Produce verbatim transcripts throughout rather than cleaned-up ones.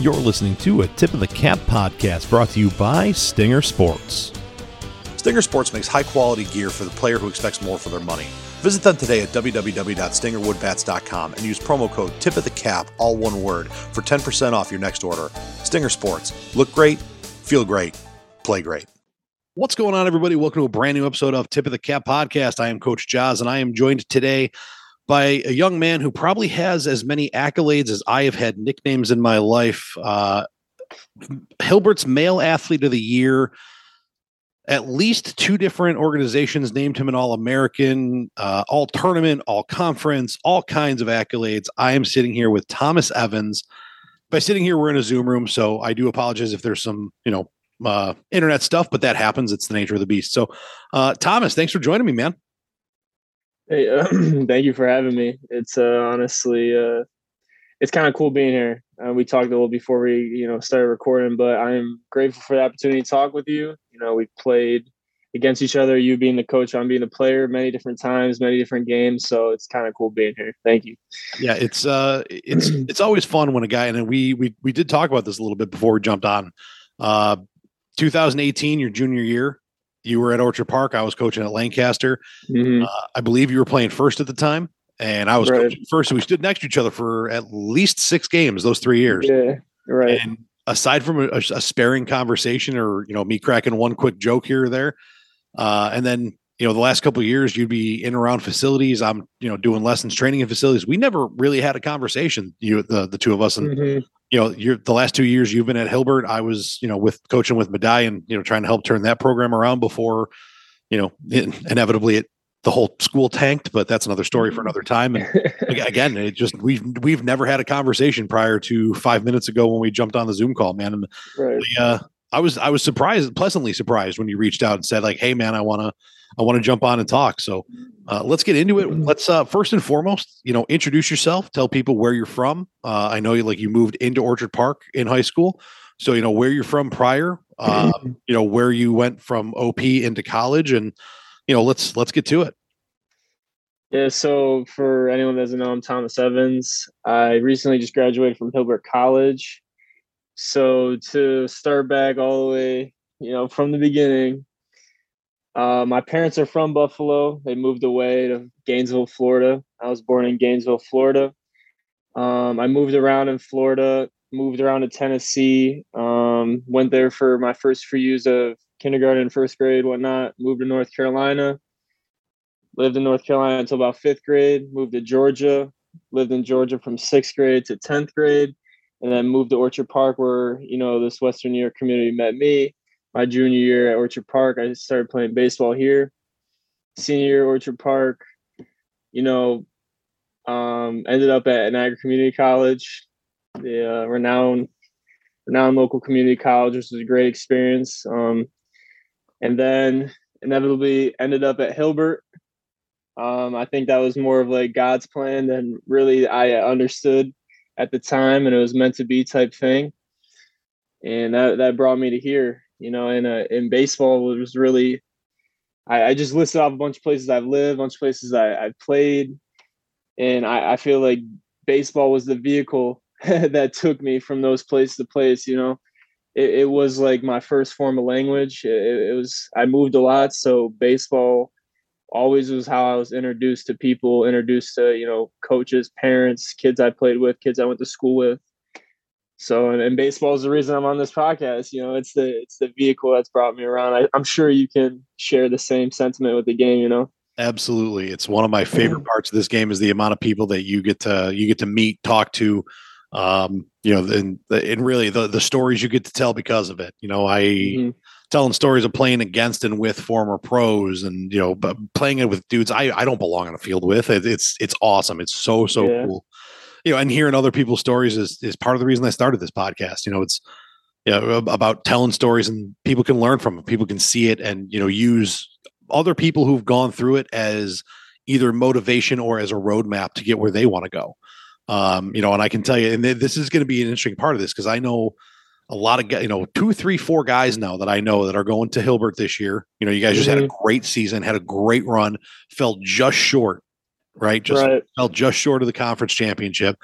You're listening to a Tip of the Cap podcast brought to you by Stinger Sports. Stinger Sports makes high-quality gear for the player who expects more for their money. Visit them today at w w w dot stinger wood bats dot com and use promo code TIPOFTHECAP, all one word, for ten percent off your next order. Stinger Sports. Look great, feel great, play great. What's going on, everybody? Welcome to a brand new episode of Tip of the Cap podcast. I am Coach Jaws, and I am joined today by a young man who probably has as many accolades as I have had nicknames in my life. Uh, Hilbert's Male Athlete of the Year. At least two different organizations named him an All-American, uh, All-Tournament, All-Conference, all kinds of accolades. I am sitting here with Thomas Evans. By sitting here, we're in a Zoom room, so I do apologize if there's some, you know, uh, internet stuff, but that happens. It's the nature of the beast. So, uh, Thomas, thanks for joining me, man. Hey, uh, thank you for having me. It's uh, honestly, uh, it's kind of cool being here. Uh, we talked a little before we, you know, started recording, but I am grateful for the opportunity to talk with you. You know, we've played against each other, you being the coach, I'm being the player, many different times, many different games. So it's kind of cool being here. Thank you. Yeah, it's uh, it's it's always fun when a guy, and we we we did talk about this a little bit before we jumped on. Uh, two thousand eighteen, your junior year. You were at Orchard Park. I was coaching at Lancaster. Mm-hmm. Uh, I believe you were playing first at the time, and I was right. coaching first. So we stood next to each other for at least six games those three years. Yeah, right. And aside from a, a sparing conversation, or you know, me cracking one quick joke here or there, uh, and then you know, the last couple of years you'd be in and around facilities. I'm you know doing lessons, training in facilities. We never really had a conversation. You the the two of us, and mm-hmm. you know, you're the last two years you've been at Hilbert. I was, you know, with coaching with Médaille and, you know, trying to help turn that program around before, you know, it, inevitably it, the whole school tanked, but that's another story for another time. And again, it just, we've, we've never had a conversation prior to five minutes ago when we jumped on the Zoom call, man. And right. the, uh, I was, I was surprised, pleasantly surprised when you reached out and said like, hey man, I want to, I want to jump on and talk. So uh, let's get into it. Let's uh, first and foremost, you know, introduce yourself, tell people where you're from. Uh, I know you, like you moved into Orchard Park in high school. So, you know, where you're from prior, uh, you know, where you went from O P into college, and, you know, let's, let's get to it. Yeah. So for anyone that doesn't know, I'm Thomas Evans. I recently just graduated from Hilbert College. So to start back all the way, you know, from the beginning, Uh, my parents are from Buffalo. They moved away to Gainesville, Florida. I was born in Gainesville, Florida. Um, I moved around in Florida, moved around to Tennessee, um, went there for my first few years of kindergarten, first grade, whatnot, moved to North Carolina, lived in North Carolina until about fifth grade, moved to Georgia, lived in Georgia from sixth grade to tenth grade, and then moved to Orchard Park where, you know, this Western New York community met me. My junior year at Orchard Park, I started playing baseball here. Senior year at Orchard Park, you know, um, ended up at Niagara Community College, the uh, renowned, renowned local community college, which was a great experience. Um, and then inevitably ended up at Hilbert. Um, I think that was more of like God's plan than really I understood at the time, and it was meant to be type thing. And that, that brought me to here. You know, in uh, in baseball, it was really, I, I just listed off a bunch of places I've lived, a bunch of places I, I've played. And I, I feel like baseball was the vehicle that took me from those place to place, you know. It, it was like my first form of language. It, it was, I moved a lot. So baseball always was how I was introduced to people, introduced to, you know, coaches, parents, kids I played with, kids I went to school with. So, and, and baseball is the reason I'm on this podcast. You know, it's the it's the vehicle that's brought me around. I, I'm sure you can share the same sentiment with the game. You know, absolutely. It's one of my favorite parts of this game is the amount of people that you get to you get to meet, talk to. Um, you know, and and really the the stories you get to tell because of it. You know, I mm-hmm. telling stories of playing against and with former pros, and you know, but playing it with dudes I I don't belong on a field with. It, it's it's awesome. It's so so yeah. cool. You know, and hearing other people's stories is, is part of the reason I started this podcast. You know, it's, you know, about telling stories, and people can learn from it. People can see it and, you know, use other people who've gone through it as either motivation or as a roadmap to get where they want to go. Um, you know, and I can tell you, and th- this is going to be an interesting part of this, because I know a lot of guys, you know, two, three, four guys now that I know that are going to Hilbert this year. You know, you guys just mm-hmm. had a great season, had a great run, fell just short, right? Just right. fell just short of the conference championship.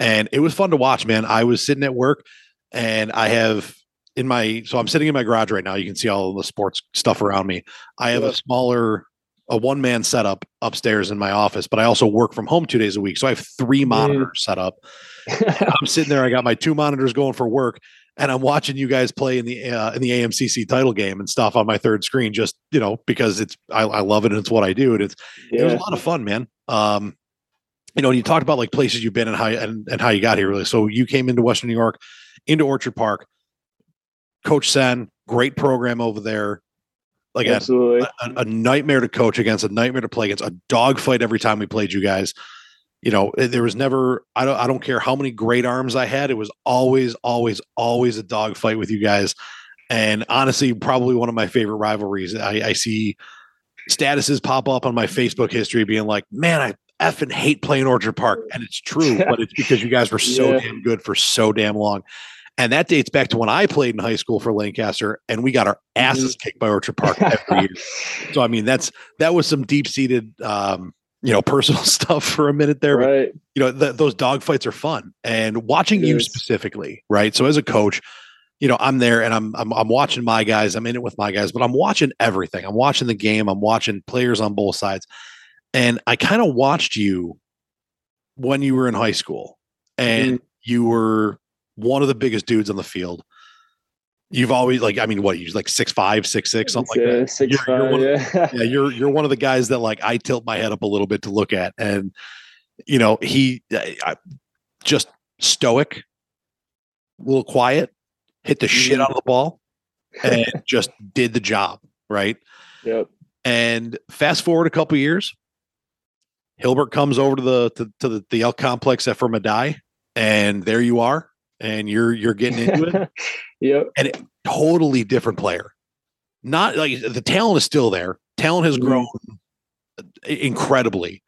And it was fun to watch, man. I was sitting at work, and I have in my, so I'm sitting in my garage right now. You can see all the sports stuff around me. I have yeah. a smaller, a one man setup upstairs in my office, but I also work from home two days a week. So I have three monitors mm. set up. I'm sitting there. I got my two monitors going for work, and I'm watching you guys play in the, uh, in the A M C C title game and stuff on my third screen, just, you know, because it's, I, I love it. And it's what I do. And it's, yeah. it was a lot of fun, man. Um, you know, you talked about like places you've been and how, and, and how you got here, really. So you came into Western New York, into Orchard Park. Coach Sen, great program over there. Like Absolutely. A, a nightmare to coach against, a nightmare to play against, a dogfight every time we played you guys. You know, there was never, I don't, I don't care how many great arms I had. It was always, always, always a dogfight with you guys. And honestly, probably one of my favorite rivalries. I, I see statuses pop up on my Facebook history being like, man, I effing hate playing Orchard Park. And it's true, but it's because you guys were so yeah. damn good for so damn long. And that dates back to when I played in high school for Lancaster, and we got our asses kicked by Orchard Park every year. So, I mean, that's, that was some deep seated, um, you know, personal stuff for a minute there. Right. But, you know, th- those dogfights are fun, and watching it you is. specifically, right? So as a coach, you know, I'm there and I'm, I'm, I'm watching my guys, I'm in it with my guys, but I'm watching everything. I'm watching the game. I'm watching players on both sides. And I kind of watched you when you were in high school, and mm-hmm. you were one of the biggest dudes on the field. You've always like, I mean, what you like six, five, six, six, something yeah, like that. Six, you're, five, you're one yeah. Of, yeah. You're, you're one of the guys that like, I tilt my head up a little bit to look at, and, you know, he I, just stoic, a little quiet, hit the shit out of the ball, and just did the job. Right. Yep. And fast forward a couple of years, Hilbert comes over to the, to, to the, the L complex at Fermi Dai, and there you are. And you're you're getting into it. Yep. And it, totally different player. Not like the talent is still there. Talent has grown mm-hmm. incredibly,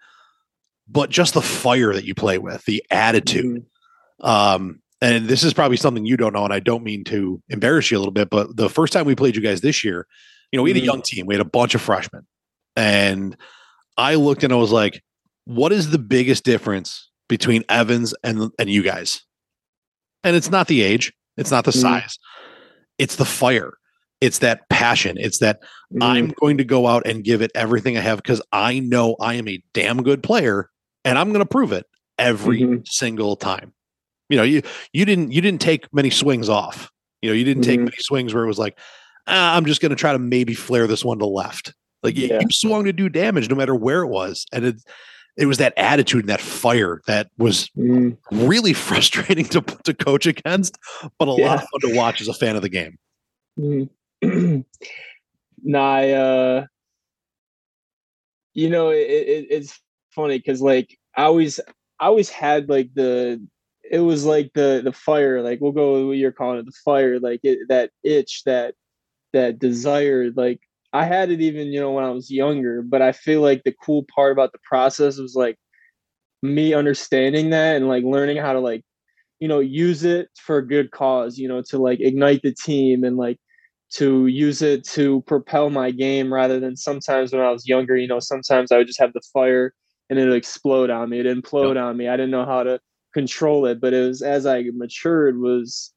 but just the fire that you play with, the attitude. Mm-hmm. Um, and this is probably something you don't know, and I don't mean to embarrass you a little bit, but the first time we played you guys this year, you know, we had mm-hmm. a young team. We had a bunch of freshmen. And I looked and I was like, what is the biggest difference between Evans and and you guys? And it's not the age. It's not the size. Mm. It's the fire. It's that passion. It's that mm. I'm going to go out and give it everything I have, because I know I am a damn good player, and I'm going to prove it every mm-hmm. single time. You know, you, you didn't, you didn't take many swings off. You know, you didn't mm-hmm. take many swings where it was like, ah, I'm just going to try to maybe flare this one to left. Like yeah. you swung to do damage no matter where it was. And it's, It was that attitude and that fire that was mm. really frustrating to to coach against, but a yeah. lot of fun to watch as a fan of the game. Mm. Nah, I, uh, you know, it, it, it's funny because like I always, I always had like the, it was like the the fire. Like we'll go with what you're calling it, the fire. Like it, that itch, that that desire, like. I had it even, you know, when I was younger, but I feel like the cool part about the process was like me understanding that and like learning how to like, you know, use it for a good cause, you know, to like ignite the team and like to use it to propel my game, rather than sometimes when I was younger, you know, sometimes I would just have the fire and it would explode on me. It implode yep. on me. I didn't know how to control it, but it was, as I matured, was,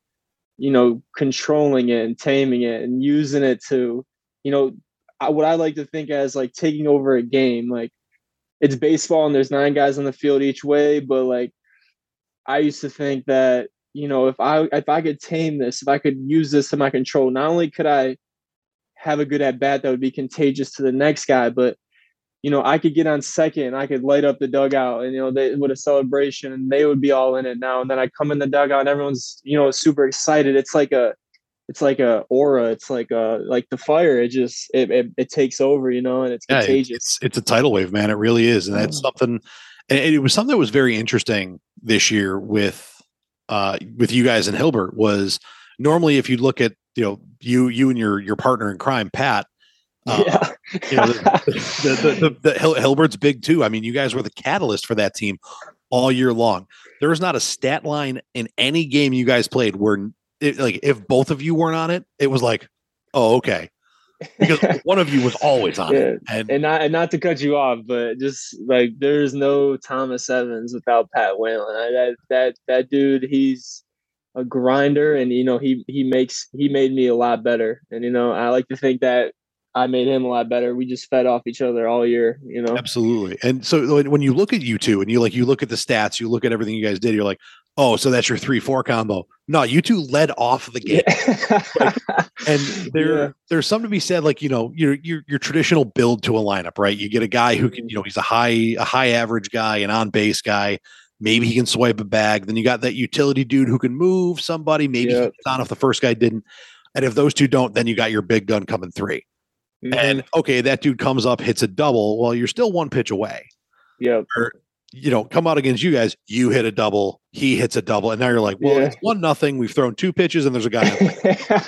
you know, controlling it and taming it and using it to, you know, I, what I like to think as like taking over a game. Like it's baseball and there's nine guys on the field each way, but like I used to think that, you know, if I if I could tame this, if I could use this to my control, not only could I have a good at bat that would be contagious to the next guy, but you know, I could get on second, I could light up the dugout, and you know, they with a celebration, and they would be all in it now. And then I come in the dugout, and everyone's, you know, super excited. It's like a It's like a aura. It's like a, like the fire. It just, it, it, it takes over, you know, and it's yeah, contagious. It's, it's a tidal wave, man. It really is. And that's something, and it was something that was very interesting this year with, uh, with you guys and Hilbert was normally if you look at, you know, you, you and your, your partner in crime, Pat, um, yeah. you know, the, the, the, the, the Hil- Hilbert's big too. I mean, you guys were the catalyst for that team all year long. There was not a stat line in any game you guys played where it, like, if both of you weren't on it, it was like, oh, okay. Because one of you was always on yeah. it. And, and, not, and not to cut you off, but just like, there's no Thomas Evans without Pat Whalen. I, that, that, that dude, he's a grinder, and, you know, he, he makes, he made me a lot better. And, you know, I like to think that I made him a lot better. We just fed off each other all year, you know? Absolutely. And so when you look at you two and you like, you look at the stats, you look at everything you guys did, you're like, oh, so that's your three, four combo. No, you two led off the game. Yeah. Like, and there, yeah. there's something to be said, like, you know, your, your, your traditional build to a lineup, right? You get a guy who can, you know, he's a high, a high average guy, an on base guy. Maybe he can swipe a bag. Then you got that utility dude who can move somebody. Maybe yeah. he gets on if the first guy didn't. And if those two don't, then you got your big gun coming three. Mm-hmm. And okay, that dude comes up, hits a double. Well, you're still one pitch away. Yeah. Or, you know, come out against you guys, you hit a double, he hits a double. And now you're like, well, yeah. it's one, nothing. We've thrown two pitches and there's a guy.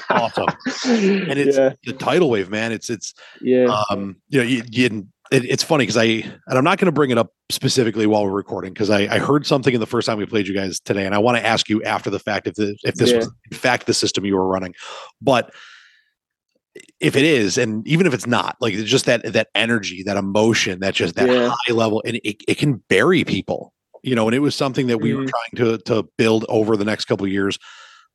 Awesome. And it's yeah. the tidal wave, man. It's, it's, yeah. um, you know, you, you it, it's funny. Cause I, and I'm not going to bring it up specifically while we're recording. Cause I, I heard something in the first time we played you guys today. And I want to ask you after the fact, if the, if this yeah. was in fact the system you were running, but if it is, and even if it's not, like, it's just that, that energy, that emotion, that just that yeah. high level, and it, it can bury people, you know, and it was something that we mm-hmm. were trying to, to build over the next couple of years,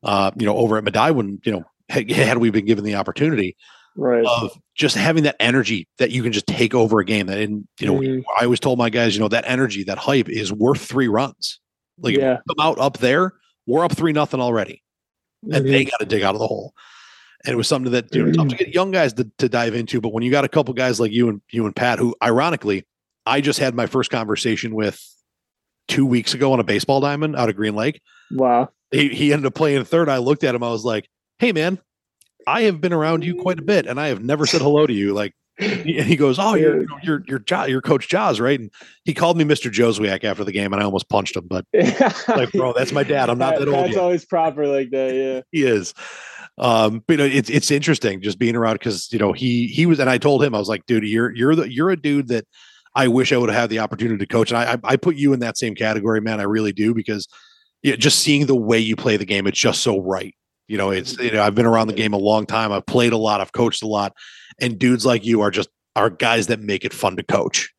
uh, you know, over at Médaille when, you know, had, had we been given the opportunity right. of just having that energy that you can just take over a game that, and, you know, mm-hmm. I always told my guys, you know, that energy, that hype is worth three runs. Like yeah. if we come out up there, we're up three, nothing already. Mm-hmm. And they got to dig out of the hole. And it was something that, you know, tough to get young guys to, to dive into. But when you got a couple guys like you and you and Pat, who ironically, I just had my first conversation with two weeks ago on a baseball diamond out of Green Lake. Wow. He, he ended up playing third. I looked at him. I was like, hey, man, I have been around you quite a bit and I have never said hello to you. Like, and he goes, oh, you're, you know, you're, you're, jo- you're Coach Jaws, right? And he called me Mister Joswiak after the game and I almost punched him, but like, bro, that's my dad. I'm not that, that old. That's yet. Always proper like that. Yeah, he is. Um, but you know, it's, it's interesting just being around. Cause you know, he, he was, and I told him, I was like, dude, you're, you're the, you're a dude that I wish I would have had the opportunity to coach. And I, I, I put you in that same category, man. I really do, because you know, just seeing the way you play the game, it's just so right. You know, it's, you know, I've been around the game a long time. I've played a lot. I've coached a lot. And dudes like you are just are guys that make it fun to coach.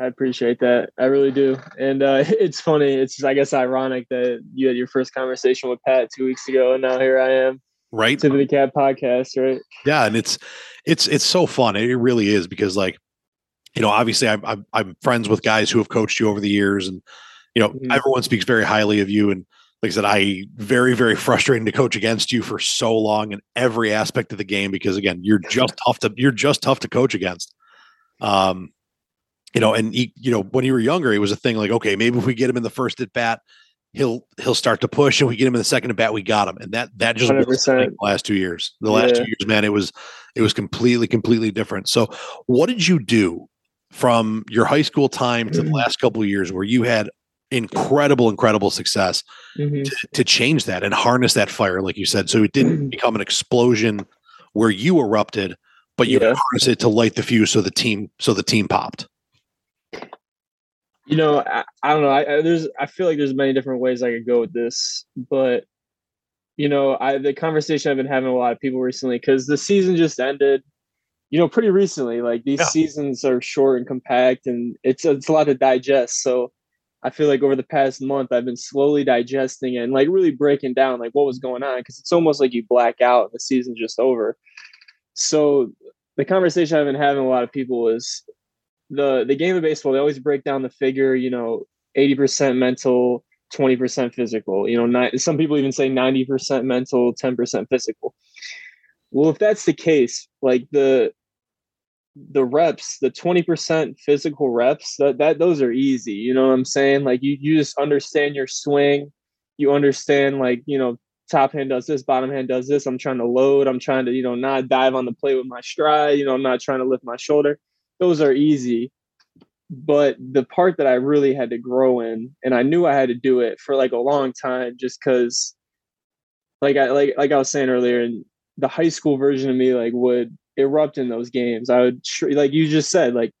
I appreciate that. I really do. And uh, it's funny. It's just, I guess, ironic that you had your first conversation with Pat two weeks ago, and now here I am. Right. Tip of the Cap podcast. Right. Yeah. And it's, it's, it's so fun. It really is, because like, you know, obviously I'm, I'm, I'm friends with guys who have coached you over the years, and, you know, mm-hmm. everyone speaks very highly of you. And like I said, I very, very frustrating to coach against you for so long in every aspect of the game, because again, you're just tough to, you're just tough to coach against. Um, you know, and he, you know, when you were younger, it was a thing like, okay, maybe if we get him in the first at bat, he'll, he'll start to push, and we get him in the second at bat, we got him. And that, that just was the last two years, the last yeah. two years, man, it was, it was completely, completely different. So what did you do from your high school time to the last couple of years where you had incredible, incredible success mm-hmm. to, to change that and harness that fire, like you said, so it didn't become an explosion where you erupted, but you yeah. harnessed it to light the fuse so the team, so the team popped? You know, I, I don't know. I, I there's I feel like there's many different ways I could go with this, but you know, I the conversation I've been having with a lot of people recently, because the season just ended, you know, pretty recently. Like these yeah. seasons are short and compact, and it's it's a lot to digest. So I feel like over the past month, I've been slowly digesting it and like really breaking down like what was going on, because it's almost like you black out and the season's just over. So the conversation I've been having with a lot of people is the the game of baseball. They always break down the figure, you know, eighty percent mental, twenty percent physical. You know, not, some people even say ninety percent mental, ten percent physical. Well, if that's the case, like the the reps, the twenty percent physical reps, that, that those are easy. You know what I'm saying? Like you, you just understand your swing. You understand like, you know, top hand does this, bottom hand does this. I'm trying to load. I'm trying to, you know, not dive on the plate with my stride. You know, I'm not trying to lift my shoulder. Those are easy. But the part that I really had to grow in, and I knew I had to do it for like a long time, just because like I like like I was saying earlier, and the high school version of me like would erupt in those games. I would like you just said like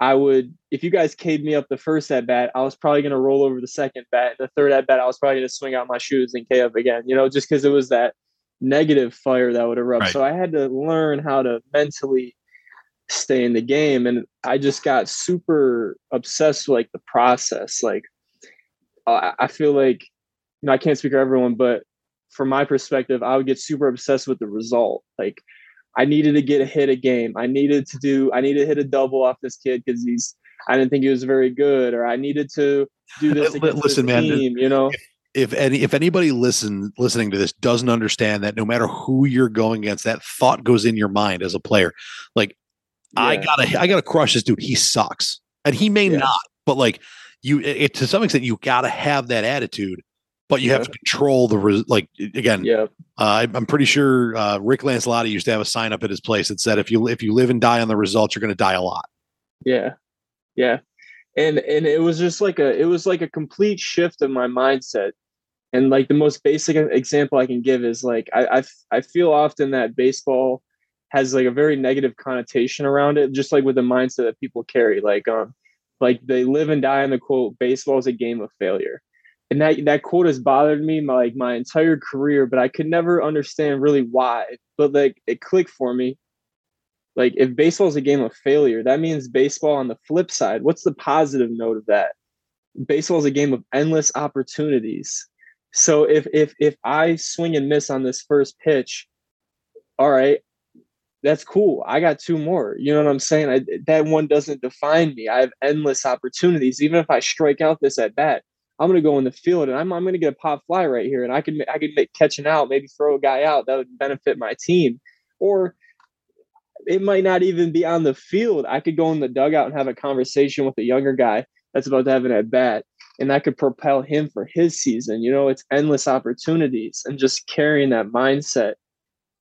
I would if you guys K'd me up the first at bat, I was probably going to roll over the second bat. The third at bat, I was probably going to swing out my shoes and K up again. You know, just because it was that negative fire that would erupt. Right. So I had to learn how to mentally stay in the game, and I just got super obsessed with like the process. Like I, I feel like you know I can't speak for everyone, but from my perspective, I would get super obsessed with the result. Like I needed to get a hit a game. I needed to do, I needed to hit a double off this kid because he's, I didn't think he was very good, or I needed to do this against Listen, this man, team, you know? If, if any, if anybody listen, listening to this doesn't understand that no matter who you're going against, that thought goes in your mind as a player. Like yeah. I gotta, I gotta crush this dude. He sucks. And he may yeah. not, but like you, it, to some extent, you gotta have that attitude. But you have yeah. to control the, res- like, again, yeah. uh, I'm pretty sure uh, Rick Lancelotti used to have a sign up at his place that said, if you if you live and die on the results, you're going to die a lot. Yeah. Yeah. And and it was just like a, it was like a complete shift of my mindset. And like the most basic example I can give is like, I, I, f- I feel often that baseball has like a very negative connotation around it, just like with the mindset that people carry. Like, um, like they live and die on the quote, baseball is a game of failure. And that, that quote has bothered me my, like my entire career, but I could never understand really why. But like it clicked for me. Like if baseball is a game of failure, that means baseball on the flip side. What's the positive note of that? Baseball is a game of endless opportunities. So if if if I swing and miss on this first pitch, all right, that's cool. I got two more. You know what I'm saying? I, that one doesn't define me. I have endless opportunities. Even if I strike out this at bat, I'm going to go in the field and I'm I'm going to get a pop fly right here. And I could, I could make catch an out, maybe throw a guy out that would benefit my team. Or it might not even be on the field. I could go in the dugout and have a conversation with a younger guy that's about to have an at bat. And that could propel him for his season. You know, it's endless opportunities, and just carrying that mindset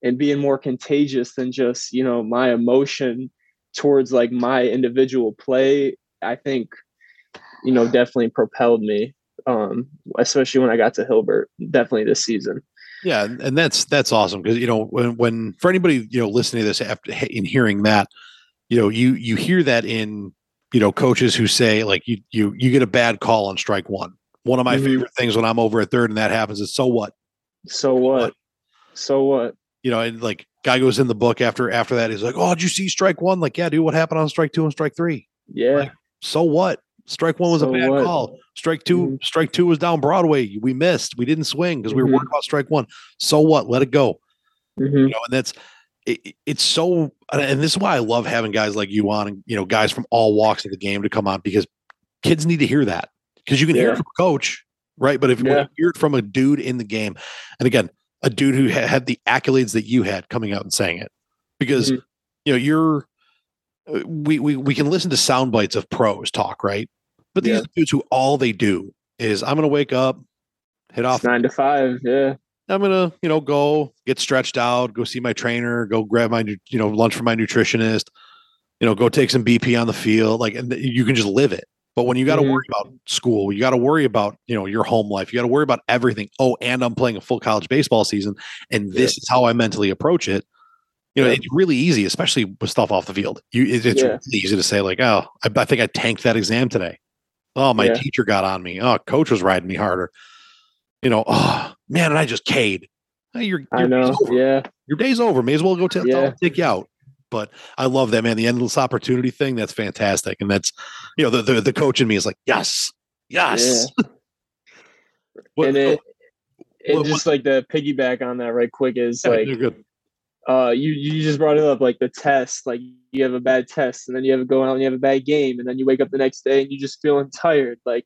and being more contagious than just, you know, my emotion towards like my individual play, I think, you know, definitely propelled me. Um, especially when I got to Hilbert, definitely this season. Yeah. And that's, that's awesome. Cause you know, when, when for anybody, you know, listening to this after in hearing that, you know, you, you hear that in, you know, coaches who say like, you, you, you get a bad call on strike one. One of my mm-hmm. favorite things when I'm over at third and that happens is so what? So what? what? So what? You know, and like guy goes in the book after, after that, he's like, oh, did you see strike one? Like, yeah, dude, what happened on strike two and strike three? Yeah. Like, so what? Strike one was so a bad what? call. Strike two, mm-hmm. strike two was down Broadway. We missed. We didn't swing because we mm-hmm. were worried about strike one. So what? Let it go. Mm-hmm. You know, and that's it, it's so. And this is why I love having guys like you on, and you know, guys from all walks of the game to come on, because kids need to hear that, because you can yeah. hear it from a coach, right? But if yeah. you hear it from a dude in the game, and again, a dude who had the accolades that you had coming out and saying it, because mm-hmm. you know you're. We, we we can listen to sound bites of pros talk, right? But these yeah. are dudes who all they do is I'm going to wake up, hit off it's nine to five. Yeah. I'm going to, you know, go get stretched out, go see my trainer, go grab my, you know, lunch from my nutritionist, you know, go take some B P on the field. Like, and you can just live it. But when you got to mm-hmm. worry about school, you got to worry about, you know, your home life, you got to worry about everything. Oh, and I'm playing a full college baseball season. And this yeah. is how I mentally approach it. You know, it's really easy, especially with stuff off the field. You, it, it's yeah. really easy to say like, oh, I, I think I tanked that exam today. Oh, my yeah. teacher got on me. Oh, coach was riding me harder. You know, oh, man, and I just K'd. Hey, your, your I know, yeah. Your day's over. May as well go t- yeah. t- take you out. But I love that, man. The endless opportunity thing, that's fantastic. And that's, you know, the the, the coach in me is like, yes, yes. Yeah. what, and it, oh, it what, just what, like the piggyback on that right quick is yeah, like, you're good. Uh, you you just brought it up, like the test, like you have a bad test and then you have a go out and you have a bad game and then you wake up the next day and you just feeling tired. Like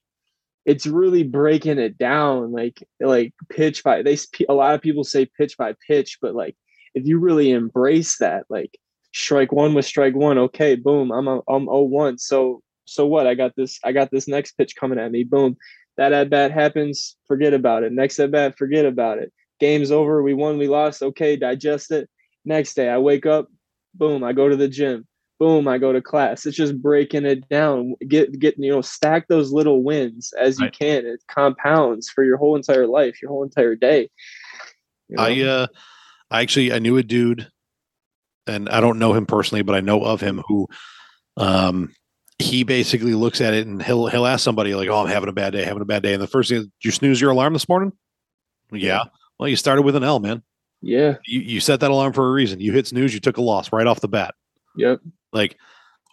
it's really breaking it down, like like pitch by they a lot of people say pitch by pitch, but like if you really embrace that, like strike one was strike one, okay, boom, I'm a, I'm oh one, so so what? I got this I got this next pitch coming at me, boom. That at bat happens, forget about it. Next at bat, forget about it. Game's over, we won, we lost, okay, digest it. Next day, I wake up, boom, I go to the gym, boom, I go to class. It's just breaking it down. Get, get, you know, stack those little wins as you right. can. It compounds for your whole entire life, your whole entire day. You know? I uh, I actually I knew a dude, and I don't know him personally, but I know of him who, um, he basically looks at it and he'll he'll ask somebody like, "Oh, I'm having a bad day, having a bad day," and the first thing is, "Did you snooze your alarm this morning?" Yeah. Well, you started with an L, man. Yeah. You you set that alarm for a reason. You hit snooze, you took a loss right off the bat. Yep. Like,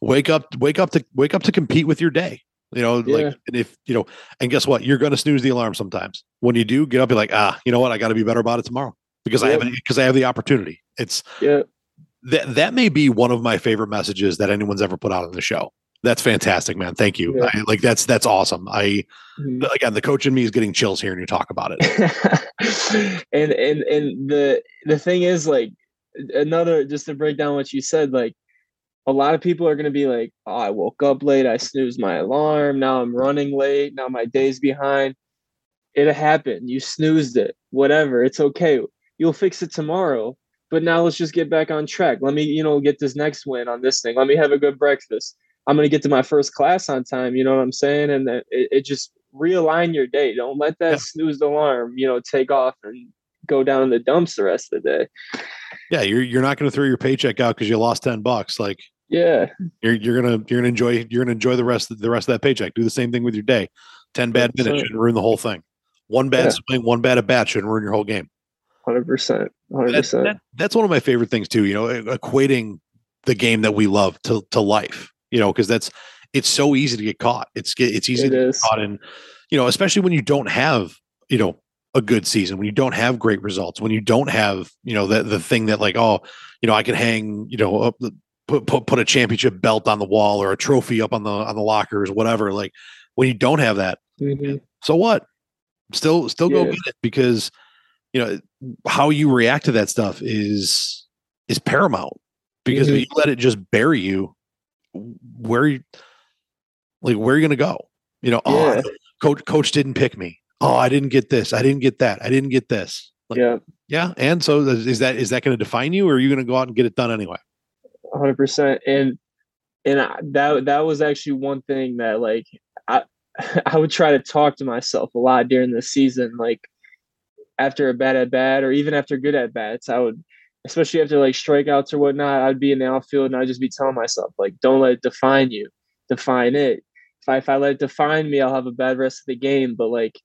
wake up, wake up to wake up to compete with your day. You know, yeah. like, and if you know, and guess what? You're going to snooze the alarm sometimes. When you do, get up and be like, ah, you know what? I got to be better about it tomorrow because yep. I haven't because I have the opportunity. It's yeah. That that may be one of my favorite messages that anyone's ever put out on the show. That's fantastic, man. Thank you. Yeah. I, like that's that's awesome. I mm-hmm. again, the coach in me is getting chills hearing you talk about it. and and and the the thing is, like, another just to break down what you said, like. A lot of people are going to be like, oh, I woke up late. I snoozed my alarm. Now I'm running late. Now my day's behind. It happened. You snoozed it. Whatever. It's okay. You'll fix it tomorrow. But now let's just get back on track. Let me, you know, get this next win on this thing. Let me have a good breakfast. I'm going to get to my first class on time. You know what I'm saying? And it, it just realign your day. Don't let that yeah. snoozed alarm, you know, take off and go down in the dumps the rest of the day. Yeah. You're, you're not going to throw your paycheck out because you lost ten bucks. Like, yeah, you're you're gonna you're gonna enjoy you're gonna enjoy the rest of the rest of that paycheck. Do the same thing with your day. Ten bad one hundred percent. Minutes shouldn't ruin the whole thing. One bad yeah. swing, one bad at bat shouldn't ruin your whole game. Hundred percent, hundred percent. That's one of my favorite things too. You know, equating the game that we love to to life. You know, because that's it's so easy to get caught. It's it's easy it to is. get caught in. You know, especially when you don't have you know a good season, when you don't have great results, when you don't have you know that the thing that like oh you know I can hang you know up. The, Put, put put a championship belt on the wall or a trophy up on the on the lockers, whatever. Like when you don't have that, mm-hmm. so what? Still still yeah. go get it because you know how you react to that stuff is is paramount. Because mm-hmm. if you let it just bury you, where you like where are you gonna go? You know, yeah. oh, coach coach didn't pick me. Oh, I didn't get this. I didn't get that. I didn't get this. Like, yeah, yeah. And so is that is that going to define you, or are you going to go out and get it done anyway? one hundred percent. And, and I, that, that was actually one thing that like, I, I would try to talk to myself a lot during the season, like after a bad at bat or even after good at bats, I would, especially after like strikeouts or whatnot, I'd be in the outfield and I'd just be telling myself like, don't let it define you, define it. If I, if I let it define me, I'll have a bad rest of the game. But like,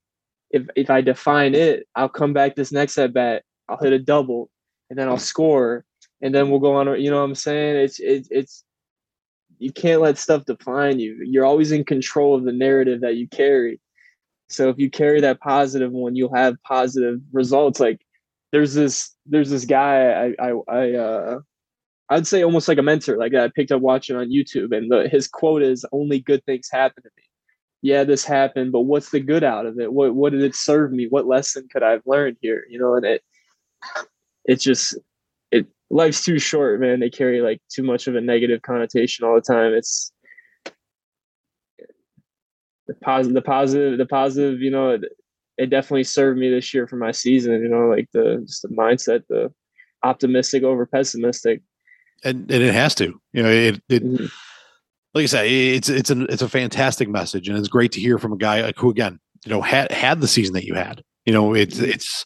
if, if I define it, I'll come back this next at bat, I'll hit a double and then I'll score. And then we'll go on, you know what I'm saying? It's, it's, it's, you can't let stuff define you. You're always in control of the narrative that you carry. So if you carry that positive one, you'll have positive results. Like there's this, there's this guy, I, I, I, uh, I'd say almost like a mentor, like I picked up watching on YouTube and the, his quote is only good things happen to me. Yeah, this happened, but what's the good out of it? What, what did it serve me? What lesson could I've learned here? You know, and it, it's just, life's too short, man. They carry like too much of a negative connotation all the time. It's the positive, the positive, the positive, you know, it, it definitely served me this year for my season, you know, like the, just the mindset, the optimistic over pessimistic. And and it has to, you know, it, it mm-hmm. like I said, it's, it's an, it's a fantastic message and it's great to hear from a guy like who, again, you know, had, had the season that you had, you know, it's, it's,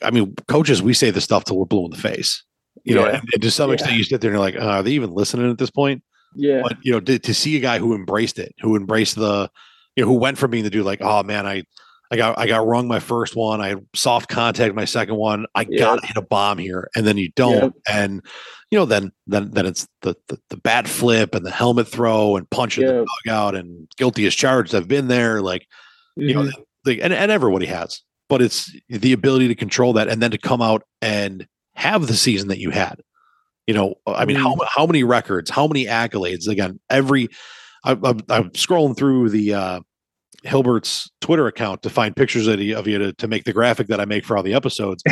I mean, coaches, we say this stuff till we're blue in the face. You know, yeah. and to some extent, yeah. you sit there and you're like, uh, are they even listening at this point? Yeah. But, you know, to, to see a guy who embraced it, who embraced the, you know, who went from being the dude like, oh man, I, I got, I got rung my first one. I soft contact my second one. I yeah. got to hit a bomb here. And then you don't. Yeah. And, you know, then, then, then it's the, the, the bat flip and the helmet throw and punching yeah. the dugout and guilty as charged. I've been there. Like, mm-hmm. you know, the, and, and everybody has, but it's the ability to control that and then to come out and have the season that you had, you know, I mean, how, how many records, how many accolades again, every, I, I, I'm scrolling through the, uh, Hilbert's Twitter account to find pictures of you, of you to, to make the graphic that I make for all the episodes.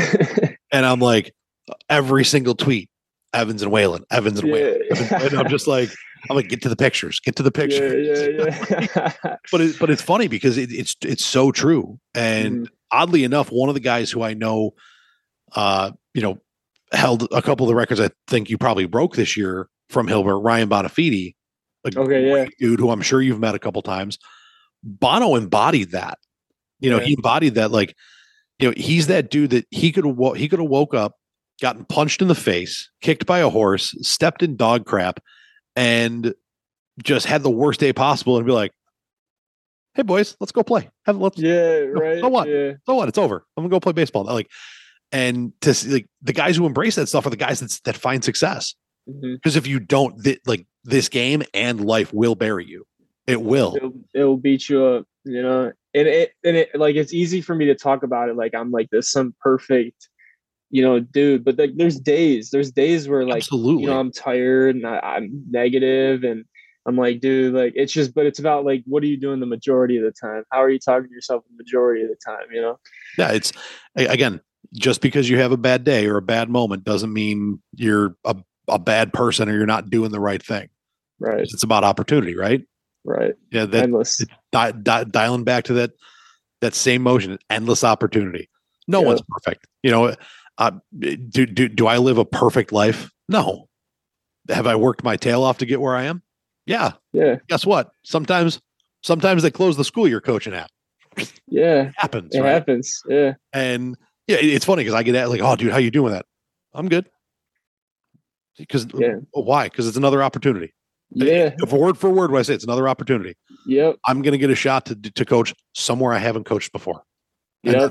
And I'm like, every single tweet, Evans and Whalen, Evans and yeah. Whalen. And I'm just like, I'm like, get to the pictures, get to the pictures. Yeah, yeah, yeah. but it, but it's funny because it, it's, it's so true. And mm. oddly enough, one of the guys who I know, uh, you know, held a couple of the records I think you probably broke this year from Hilbert, Ryan Bonifitti, a okay, yeah. dude who I'm sure you've met a couple times. Bono embodied that. You know, yeah. he embodied that. Like you know, he's that dude that he could have he could have woke up, gotten punched in the face, kicked by a horse, stepped in dog crap, and just had the worst day possible and be like, hey boys, let's go play. Have let's yeah, right. So what? Yeah. So what? It's over. I'm gonna go play baseball. Like, and to see, like, the guys who embrace that stuff are the guys that that find success. Because mm-hmm. if you don't, th- like this game and life will bury you. It will. It'll, it'll beat you up. You know, and it and it like it's easy for me to talk about it. Like I'm like this some perfect, you know, dude. But like there's days, there's days where like Absolutely. you know I'm tired and I, I'm negative and. I'm like, dude, like, it's just, but it's about like, what are you doing the majority of the time? How are you talking to yourself the majority of the time? You know? Yeah. It's again, just because you have a bad day or a bad moment doesn't mean you're a, a bad person or you're not doing the right thing. Right. It's about opportunity. Right. Right. Yeah. That, endless. Di- di- dialing back to that, that same motion, endless opportunity. No yeah. one's perfect. You know, uh, do, do, do I live a perfect life? No. Have I worked my tail off to get where I am? Yeah. Yeah. Guess what? Sometimes, sometimes they close the school you're coaching at. Yeah. It happens. It right? happens. Yeah. And yeah, it's funny because I get at like, oh, dude, how you doing with that? I'm good. Because yeah. why? Because it's another opportunity. Yeah. If word for word, what I say, it's another opportunity. Yep. I'm going to get a shot to to coach somewhere I haven't coached before. Yeah.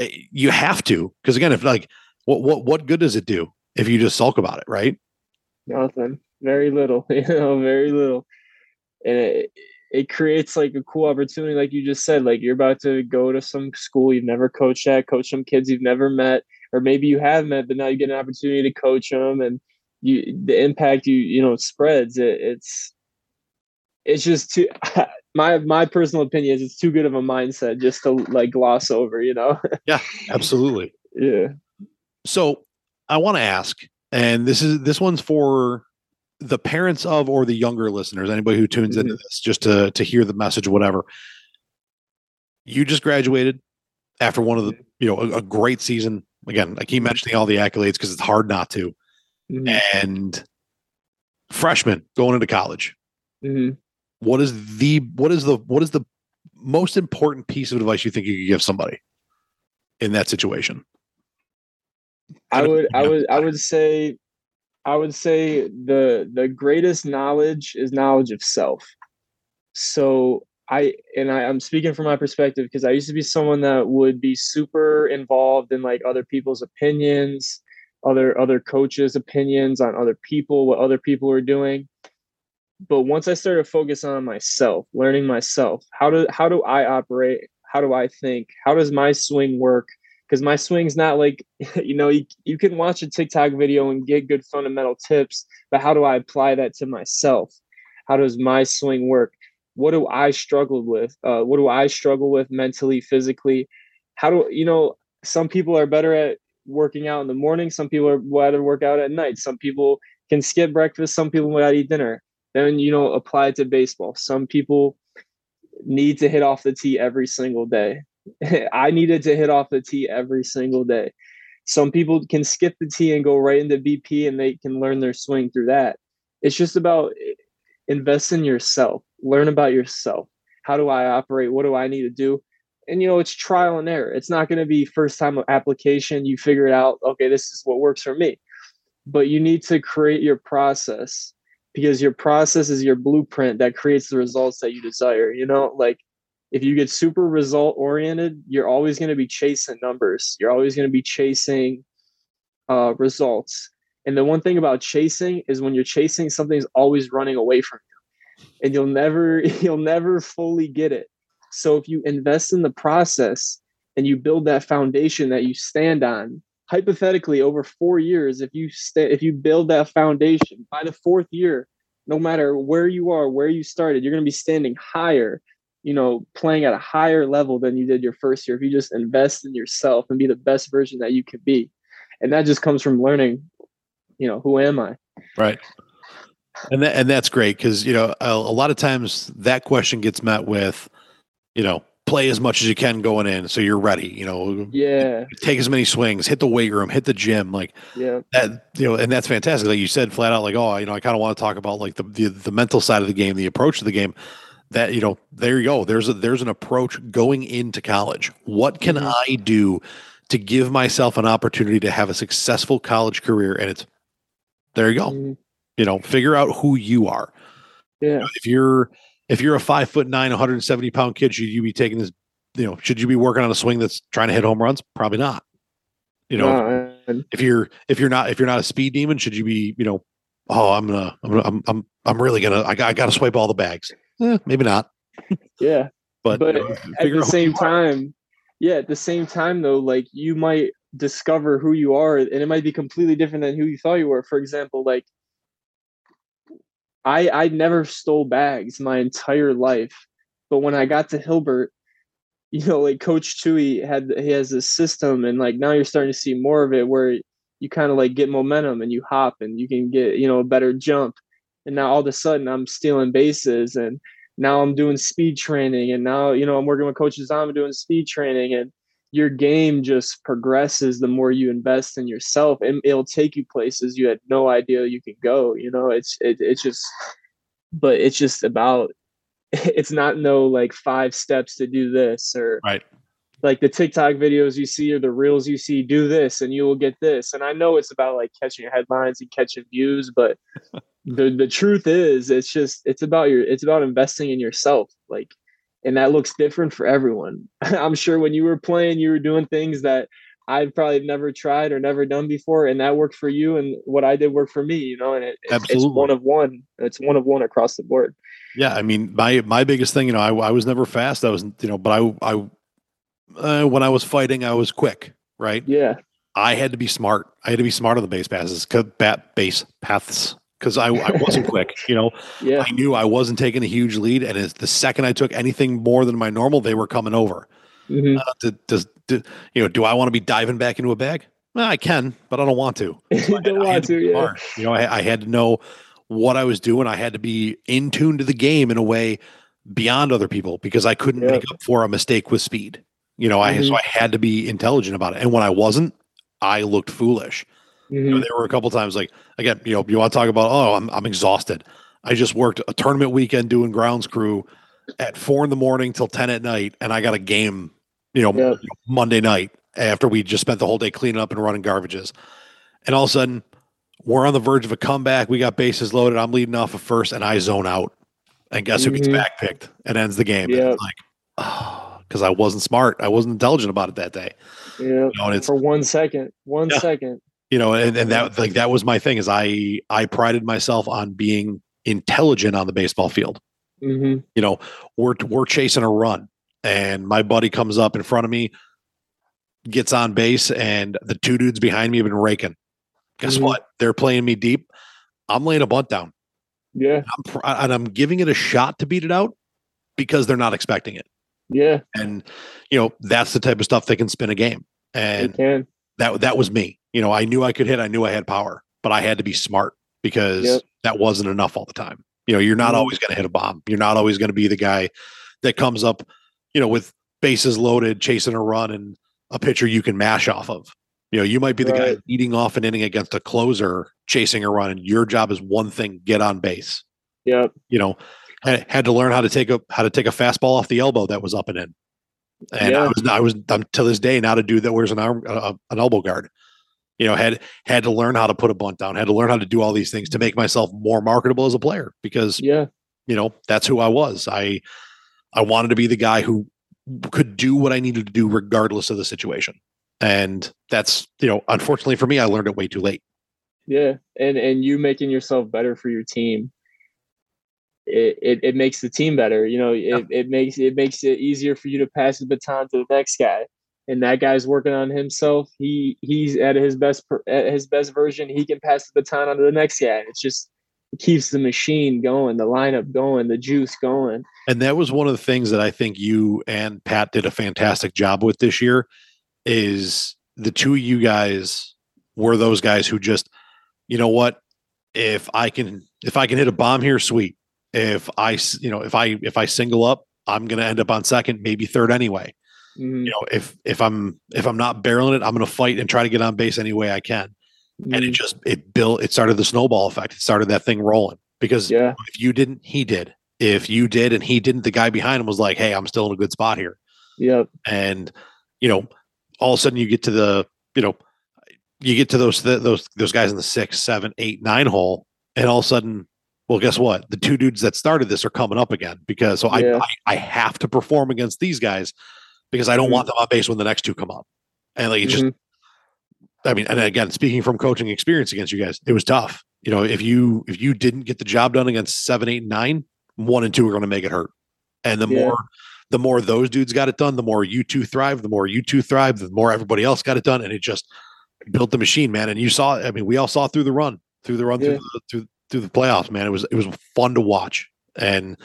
You have to, because again, if like, what what what good does it do if you just sulk about it, right? Nothing. Very little, you know, very little. And it it creates like a cool opportunity. Like you just said, like you're about to go to some school you've never coached at, coach some kids you've never met, or maybe you have met, but now you get an opportunity to coach them and you, the impact you, you know, spreads. It, it's, it's just too, my, my personal opinion is it's too good of a mindset just to like gloss over, you know? Yeah, absolutely. Yeah. So I want to ask, and this is, this one's for the parents of, or the younger listeners, anybody who tunes into this just to, to hear the message, whatever. You just graduated after one of the, you know, a, a great season. Again, I keep mentioning all the accolades because it's hard not to. Mm-hmm. And freshmen going into college. Mm-hmm. What is the, what is the, what is the most important piece of advice you think you could give somebody in that situation? I would, I would, I would say, I would say the the greatest knowledge is knowledge of self. So I and I, I'm speaking from my perspective because I used to be someone that would be super involved in like other people's opinions, other other coaches' opinions on other people, what other people were doing. But once I started focusing on myself, learning myself, how do how do I operate? How do I think? How does my swing work? Because my swing's not like, you know, you, you can watch a TikTok video and get good fundamental tips, but how do I apply that to myself? How does my swing work? What do I struggle with? Uh, what do I struggle with mentally, physically? How do, you know, some people are better at working out in the morning. Some people are rather work out at night. Some people can skip breakfast. Some people would eat dinner. Then, you know, apply it to baseball. Some people need to hit off the tee every single day. I needed to hit off the tee every single day. Some people can skip the tee and go right into B P and they can learn their swing through that. It's just about invest in yourself, learn about yourself. How do I operate? What do I need to do? And, you know, it's trial and error. It's not going to be first time application. You figure it out. Okay, this is what works for me. But you need to create your process because your process is your blueprint that creates the results that you desire. You know, like, if you get super result oriented, you're always going to be chasing numbers. You're always going to be chasing uh, results. And the one thing about chasing is when you're chasing, something's always running away from you and you'll never, you'll never fully get it. So if you invest in the process and you build that foundation that you stand on, hypothetically over four years, if you st- if you build that foundation by the fourth year, no matter where you are, where you started, you're going to be standing higher, you know, playing at a higher level than you did your first year. If you just invest in yourself and be the best version that you could be. And that just comes from learning, you know, who am I? Right. And that, and that's great. Cause you know, a, a lot of times that question gets met with, you know, play as much as you can going in. So you're ready, you know, yeah. Take as many swings, hit the weight room, hit the gym. Like yeah. that, you know, and that's fantastic. Like you said, flat out, like, oh, you know, I kind of want to talk about like the, the, the mental side of the game, the approach to the game. that, you know, there you go. There's a, there's an approach going into college. What can mm-hmm. I do to give myself an opportunity to have a successful college career? And it's, there you go. Mm-hmm. You know, figure out who you are. Yeah. You know, if you're, if you're a five foot nine, one hundred seventy pound kid, should you be taking this, you know, should you be working on a swing that's trying to hit home runs? Probably not. You know, no, if you're, if you're not, if you're not a speed demon, should you be, you know, oh, I'm gonna, I'm, gonna, I'm, I'm, I'm really gonna, I got, I got to swipe all the bags. Eh, maybe not. Yeah. But, but you know, at the same time, yeah, at the same time though, like you might discover who you are and it might be completely different than who you thought you were. For example, like I, I never stole bags my entire life, but when I got to Hilbert, you know, like Coach Tui had, he has this system, and like now you're starting to see more of it where you kind of like get momentum and you hop and you can get, you know, a better jump. And now all of a sudden I'm stealing bases, and now I'm doing speed training, and now, you know, I'm working with Coach Zama doing speed training, and your game just progresses the more you invest in yourself, and it'll take you places you had no idea you could go. You know, it's, it, it's just, but it's just about, it's not no like five steps to do this, or right. like the TikTok videos you see or the reels you see, do this and you will get this. And I know it's about like catching your headlines and catching views, but the the truth is it's just, it's about your, it's about investing in yourself. Like, and that looks different for everyone. I'm sure when you were playing, you were doing things that I've probably never tried or never done before, and that worked for you, and what I did worked for me, you know, and it, it's, it's one of one. It's one of one across the board. Yeah. I mean, my, my biggest thing, you know, I, I was never fast. I was, you know, but I, I, uh, when I was fighting, I was quick, right? Yeah. I had to be smart. I had to be smart on the base passes, bat base paths. Cause I, I wasn't quick, you know, yeah. I knew I wasn't taking a huge lead. And it's the second I took anything more than my normal, they were coming over. Mm-hmm. Uh, does, does, do, you know, do I want to be diving back into a bag? Well, I can, but I don't want to. So don't I, want I to, to yeah. You know, I, I had to know what I was doing. I had to be in tune to the game in a way beyond other people, because I couldn't yep. make up for a mistake with speed. You know, I, mm-hmm. so I had to be intelligent about it. And when I wasn't, I looked foolish. Mm-hmm. You know, there were a couple of times, like, again, you know, you want to talk about, oh, I'm, I'm exhausted. I just worked a tournament weekend doing grounds crew at four in the morning till ten at night. And I got a game, you know, yep. Monday night after we just spent the whole day cleaning up and running garbages. And all of a sudden we're on the verge of a comeback. We got bases loaded. I'm leading off of first and I zone out, and guess mm-hmm. who gets back picked and ends the game. Yep. And it's like, oh, cause I wasn't smart. I wasn't intelligent about it that day. Yeah. You know, and it's for one second, one yeah. second. You know, and, and that like that was my thing, is I I prided myself on being intelligent on the baseball field. Mm-hmm. You know, we're we're chasing a run, and my buddy comes up in front of me, gets on base, and the two dudes behind me have been raking. Guess mm-hmm. what? They're playing me deep. I'm laying a bunt down. Yeah, I'm, and I'm giving it a shot to beat it out because they're not expecting it. Yeah, and you know that's the type of stuff that can spin a game. And they can. that that was me. You know, I knew I could hit, I knew I had power, but I had to be smart because yep. that wasn't enough all the time. You know, you're not always going to hit a bomb. You're not always going to be the guy that comes up, you know, with bases loaded, chasing a run and a pitcher you can mash off of. You know, you might be the right. guy leading off an inning against a closer, chasing a run, and your job is one thing, get on base. Yep. You know, I had to learn how to take a, how to take a fastball off the elbow that was up and in. And yeah. I was, I was, I'm to this day now to do that. Wears an arm, uh, an elbow guard. You know, had had to learn how to put a bunt down, had to learn how to do all these things to make myself more marketable as a player, because, yeah, you know, that's who I was. I I wanted to be the guy who could do what I needed to do regardless of the situation. And that's, you know, unfortunately for me, I learned it way too late. Yeah. And and you making yourself better for your team, it it, it makes the team better. You know, it, yeah. it makes it makes it easier for you to pass the baton to the next guy. And that guy's working on himself. He he's at his best at his best version. He can pass the baton on to the next guy. It's just it keeps the machine going, the lineup going, the juice going. And that was one of the things that I think you and Pat did a fantastic job with this year. Is the two of you guys were those guys who just, you know what, if I can if I can hit a bomb here, sweet. If I you know if I if I single up, I'm going to end up on second, maybe third anyway. You know, if, if I'm, if I'm not barreling it, I'm going to fight and try to get on base any way I can. Mm-hmm. And it just, it built, it started the snowball effect. It started that thing rolling because yeah. if you didn't, he did. If you did and he didn't, the guy behind him was like, hey, I'm still in a good spot here. Yep. And, you know, all of a sudden you get to the, you know, you get to those, th- those, those guys in the six, seven, eight, nine hole. And all of a sudden, well, guess what? The two dudes that started this are coming up again because so yeah. I, I, I have to perform against these guys because I don't mm-hmm. want them on base when the next two come up. And like, it mm-hmm. just, I mean, and again, speaking from coaching experience against you guys, it was tough. You know, if you, if you didn't get the job done against seven, eight, nine, one and two are going to make it hurt. And the yeah. more, the more those dudes got it done, the more you two thrive, the more you two thrive, the more everybody else got it done. And it just built the machine, man. And you saw, I mean, we all saw through the run, through the run, yeah. through, the, through, through the playoffs, man. It was, it was fun to watch. And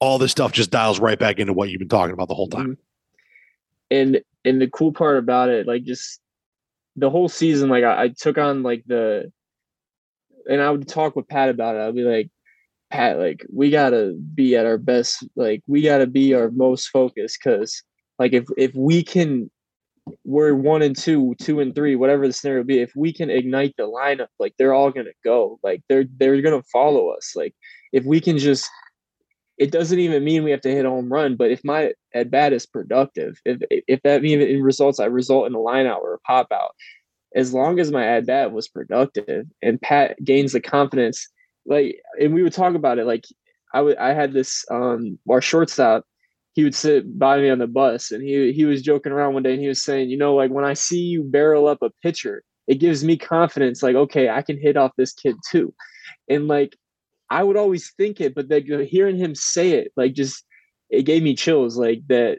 all this stuff just dials right back into what you've been talking about the whole time. And, and the cool part about it, like just, the whole season, like I, I took on like the, and I would talk with Pat about it. I'd be like, Pat, like we gotta be at our best. Like we gotta be our most focused. Cause like, if, if we can, we're one and two, two and three, whatever the scenario be, if we can ignite the lineup, like they're all going to go, like they're, they're going to follow us. Like if we can just, it doesn't even mean we have to hit a home run, but if my at bat is productive, if if that even results, I result in a line out or a pop out, as long as my at bat was productive and Pat gains the confidence, like, and we would talk about it. Like I would, I had this, um, our shortstop, he would sit by me on the bus and he he was joking around one day and he was saying, you know, like when I see you barrel up a pitcher, it gives me confidence. Like, okay, I can hit off this kid too. And like, I would always think it, but like hearing him say it, like just, it gave me chills. Like that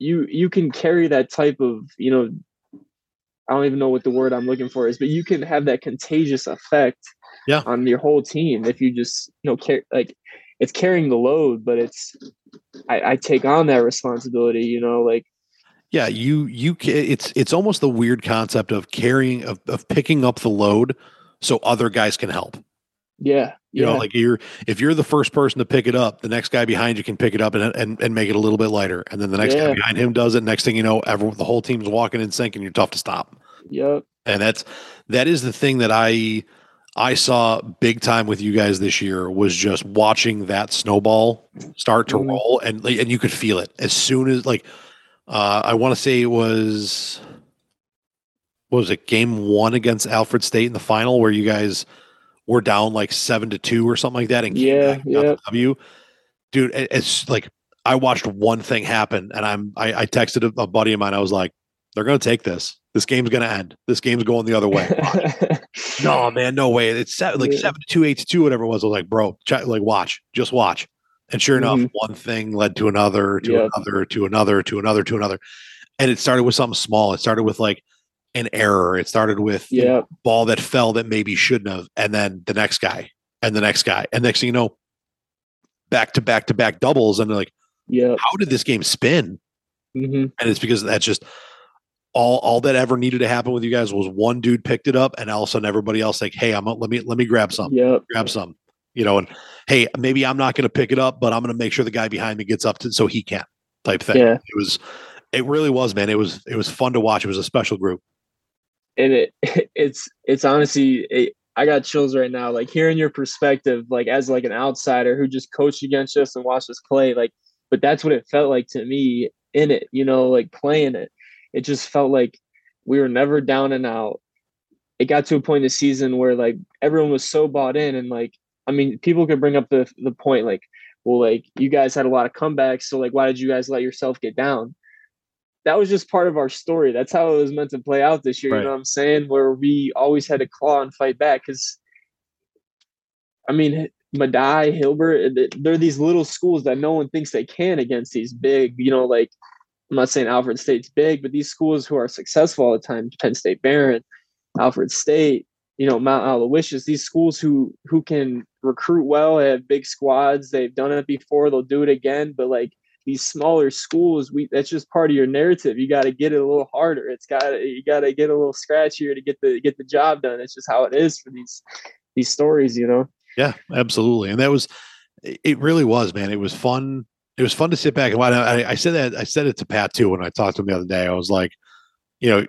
you, you can carry that type of, you know, I don't even know what the word I'm looking for is, but you can have that contagious effect yeah. on your whole team. If you just, you know, care, like it's carrying the load, but it's, I, I take on that responsibility, you know, like, yeah, you, you, it's, it's almost the weird concept of carrying, of, of picking up the load so other guys can help. Yeah. You yeah. know, like you're, if you're the first person to pick it up, the next guy behind you can pick it up and, and, and make it a little bit lighter. And then the next yeah. guy behind him does it. Next thing you know, everyone, the whole team's walking in sync and you're tough to stop. Yep. And that's, that is the thing that I, I saw big time with you guys this year was just watching that snowball start to roll and, and you could feel it as soon as like, uh, I want to say it was, what was it? Game one against Alfred State in the final where you guys were down like seven to two or something like that. And yeah, yeah. W. Dude, it's like, I watched one thing happen and I'm, I, I texted a, a buddy of mine. I was like, they're going to take this. This game's going to end. This game's going the other way. No, man, no way. It's seven, like yeah. seven to two, eight to two, whatever it was. I was like, bro, ch- like watch, just watch. And sure enough, mm-hmm. one thing led to another, to yep. another, to another, to another, to another. And it started with something small. It started with like an error. It started with yep. you know, ball that fell that maybe shouldn't have. And then the next guy and the next guy. And next thing you know, back to back to back doubles. And they're like, yeah, how did this game spin? Mm-hmm. And it's because that's just, All all that ever needed to happen with you guys was one dude picked it up and all of a sudden everybody else like, hey, I'm let me let me grab some. Yep. Grab some. You know, and hey, maybe I'm not gonna pick it up, but I'm gonna make sure the guy behind me gets up to so he can type thing. Yeah. It was it really was, man. It was it was fun to watch. It was a special group. And it it's it's honestly it, I got chills right now, like hearing your perspective, like as like an outsider who just coached against us and watched us play, like, but that's what it felt like to me in it, you know, like playing it. It just felt like we were never down and out. It got to a point in the season where like everyone was so bought in and like, I mean, people could bring up the the point like, well, like you guys had a lot of comebacks. So like, why did you guys let yourself get down? That was just part of our story. That's how it was meant to play out this year. Right. You know what I'm saying? Where we always had to claw and fight back. Cause I mean, Médaille, Hilbert, they're these little schools that no one thinks they can against these big, you know, like, I'm not saying Alfred State's big, but these schools who are successful all the time, Penn State Barron, Alfred State, you know, Mount Aloysius, these schools who who can recruit well, have big squads, they've done it before, they'll do it again. But like these smaller schools, we that's just part of your narrative. You got to get it a little harder. It's got you got to get a little scratchier to get the get the job done. It's just how it is for these these stories, you know. Yeah, absolutely. And that was it. Really was, man. It was fun. It was fun to sit back and watch. I, I said that I said it to Pat too when I talked to him the other day. I was like, you know,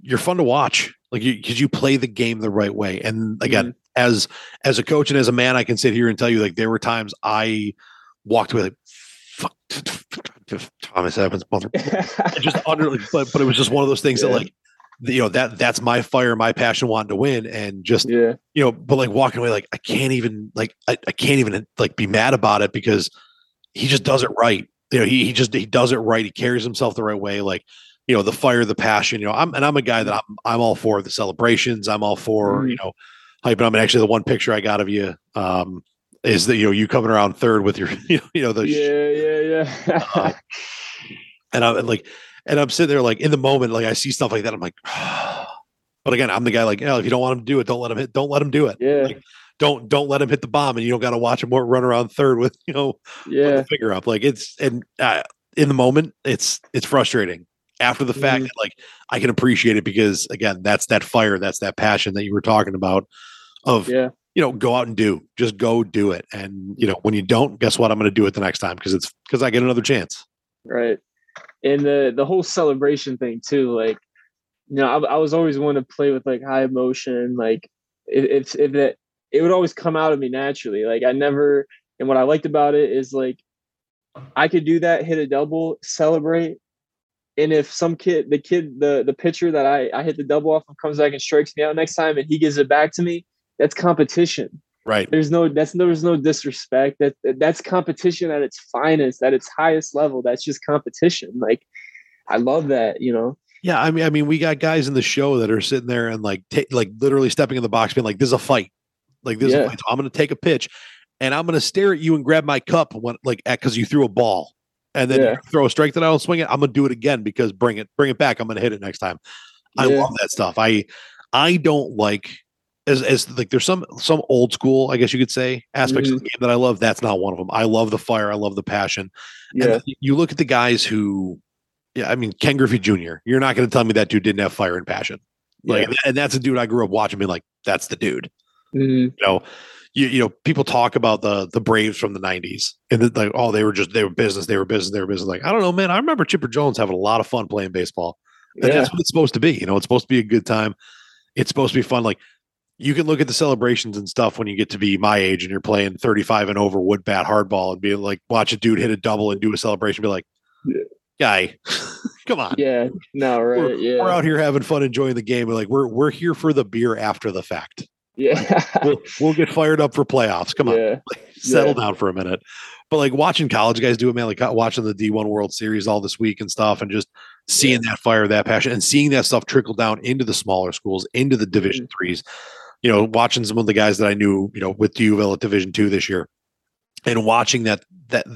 you're fun to watch, like you because you play the game the right way. And again, mm-hmm. as as a coach and as a man, I can sit here and tell you, like there were times I walked away like, fuck, Thomas Evans, mother. Just under, but, but it was just one of those things yeah. that, like, you know, that that's my fire, my passion, wanting to win, and just yeah. you know, but like walking away, like I can't even, like I, I can't even like be mad about it because he just does it right. You know, he he just he does it right. He carries himself the right way. Like, you know, the fire, the passion. You know, I'm and I'm a guy that I'm I'm all for the celebrations. I'm all for mm. you know hype. But I'm mean, actually the one picture I got of you um, is that you know you coming around third with your you know the yeah yeah yeah, uh, and I'm and like. And I'm sitting there like in the moment, like I see stuff like that. I'm like, oh. But again, I'm the guy like, you know, if you don't want him to do it, don't let him hit. Don't let him do it. Yeah. Like, don't, don't let him hit the bomb. And you don't got to watch him run around third with, you know, yeah. the finger up. Like it's, and uh, in the moment it's, it's frustrating after the mm-hmm. fact that like I can appreciate it because again, that's that fire. That's that passion that you were talking about of, yeah. you know, go out and do, just go do it. And you know, when you don't, guess what? I'm going to do it the next time. Cause it's, cause I get another chance. Right. And the, the whole celebration thing too, like, you know, I, I was always one to play with like high emotion. Like if, if that, it would always come out of me naturally. Like I never, and what I liked about it is like, I could do that, hit a double, celebrate. And if some kid, the kid, the, the pitcher that I, I hit the double off and comes back and strikes me out next time and he gives it back to me, that's competition. Right. There's no, that's, there's no disrespect. That that's competition at its finest, at its highest level. That's just competition. Like, I love that, you know? Yeah. I mean, I mean, we got guys in the show that are sitting there and like, t- like literally stepping in the box, being like, this is a fight. Like this yeah. is a fight. So I'm going to take a pitch and I'm going to stare at you and grab my cup when, like, at, cause you threw a ball and then yeah. throw a strike that I don't swing it. I'm going to do it again because bring it, bring it back. I'm going to hit it next time. I yeah. love that stuff. I, I don't like, As, as like there's some some old school, I guess you could say, aspects mm-hmm. of the game that I love. That's not one of them. I love the fire. I love the passion. Yeah. And you look at the guys who, yeah, I mean, Ken Griffey Junior You're not going to tell me that dude didn't have fire and passion. Like, yeah. and that's a dude I grew up watching. Being like, that's the dude. Mm-hmm. You know, you you know, people talk about the the Braves from the nineties and the, like, oh, they were just they were business, they were business, they were business. Like, I don't know, man. I remember Chipper Jones having a lot of fun playing baseball. And yeah. that's what it's supposed to be. You know, it's supposed to be a good time. It's supposed to be fun. Like. You can look at the celebrations and stuff when you get to be my age and you're playing thirty-five and over wood bat hardball and be like, watch a dude hit a double and do a celebration. Be like, guy, come on. Yeah. No, right. We're, yeah. we're out here having fun, enjoying the game. We're like, we're, we're here for the beer after the fact. Yeah. Like, we'll, we'll get fired up for playoffs. Come on. Yeah. Like, settle yeah. down for a minute. But like watching college guys do it, man, like watching the D one World Series all this week and stuff and just seeing yeah. that fire, that passion and seeing that stuff trickle down into the smaller schools, into the division mm-hmm. threes. You know, watching some of the guys that I knew, you know, with Duville at Division Two this year, and watching that that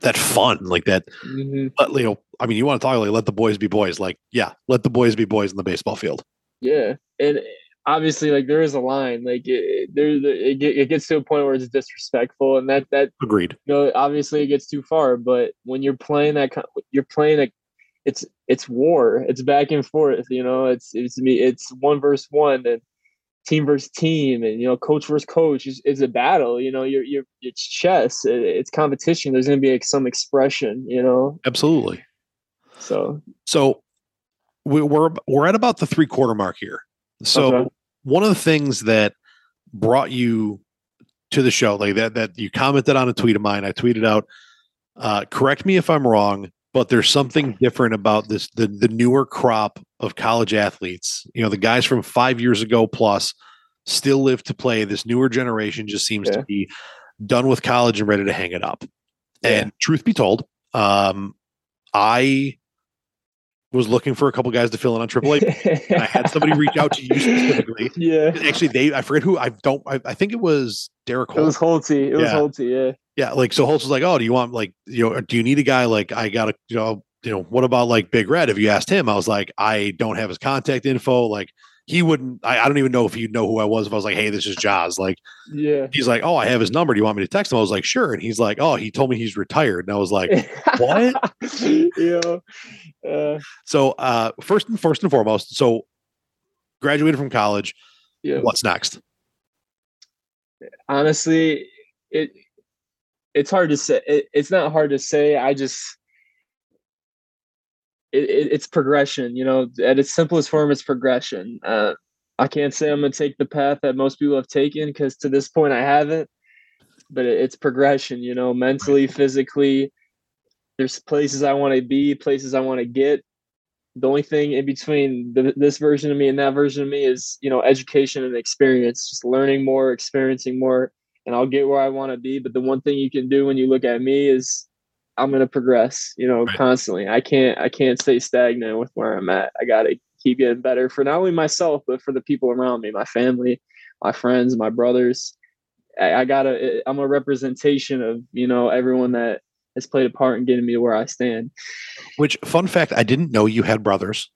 that fun, like that. Mm-hmm. But, you know, I mean, you want to talk like let the boys be boys, like yeah, let the boys be boys in the baseball field. Yeah, and obviously, like there is a line, like it, there, it, it gets to a point where it's disrespectful, and that that agreed. You know, obviously, it gets too far. But when you're playing that, you're playing a, it's it's war, it's back and forth. You know, it's it's me, it's one versus one, and team versus team and, you know, coach versus coach is, is a battle, you know, you're, you're, it's chess, it, it's competition. There's going to be like some expression, you know? Absolutely. So, so we, we're, we're at about the three quarter mark here. So okay. one of the things that brought you to the show, like that, that you commented on a tweet of mine, I tweeted out, uh, correct me if I'm wrong, but there's something different about this, the, the newer crop of college athletes, you know, the guys from five years ago plus still live to play. This newer generation just seems yeah. to be done with college and ready to hang it up. Yeah. And truth be told, um, I was looking for a couple guys to fill in on triple A. And I had somebody reach out to you specifically. Yeah. Actually, they, I forget who I don't, I, I think it was Derek Holt. It was Holtzy. It yeah. was Holtzy. Yeah. Yeah, like so Holtz was like, "Oh, do you want like you know? Do you need a guy like I got a you know you know what about like Big Red?" If you asked him, I was like, "I don't have his contact info. Like he wouldn't. I, I don't even know if he'd know who I was. If I was like, hey, this is Jaws. Like, yeah. He's like, oh, I have his number. Do you want me to text him? I was like, sure. And he's like, oh, he told me he's retired. And I was like, what? yeah. Uh, so uh, first and first and foremost, so graduated from college. Yeah. What's next? Honestly, it. It's hard to say. It, it's not hard to say. I just, it, it, it's progression, you know, at its simplest form, it's progression. Uh, I can't say I'm going to take the path that most people have taken because to this point I haven't, but it's progression, you know, mentally, physically. There's places I want to be, places I want to get. The only thing in between the, this version of me and that version of me is, you know, education and experience, just learning more, experiencing more, and I'll get where I want to be. But the one thing you can do when you look at me is I'm going to progress, you know, right. constantly. I can't, I can't stay stagnant with where I'm at. I got to keep getting better for not only myself, but for the people around me, my family, my friends, my brothers. I, I got to, I'm a representation of, you know, everyone that has played a part in getting me to where I stand. Which, fun fact, I didn't know you had brothers.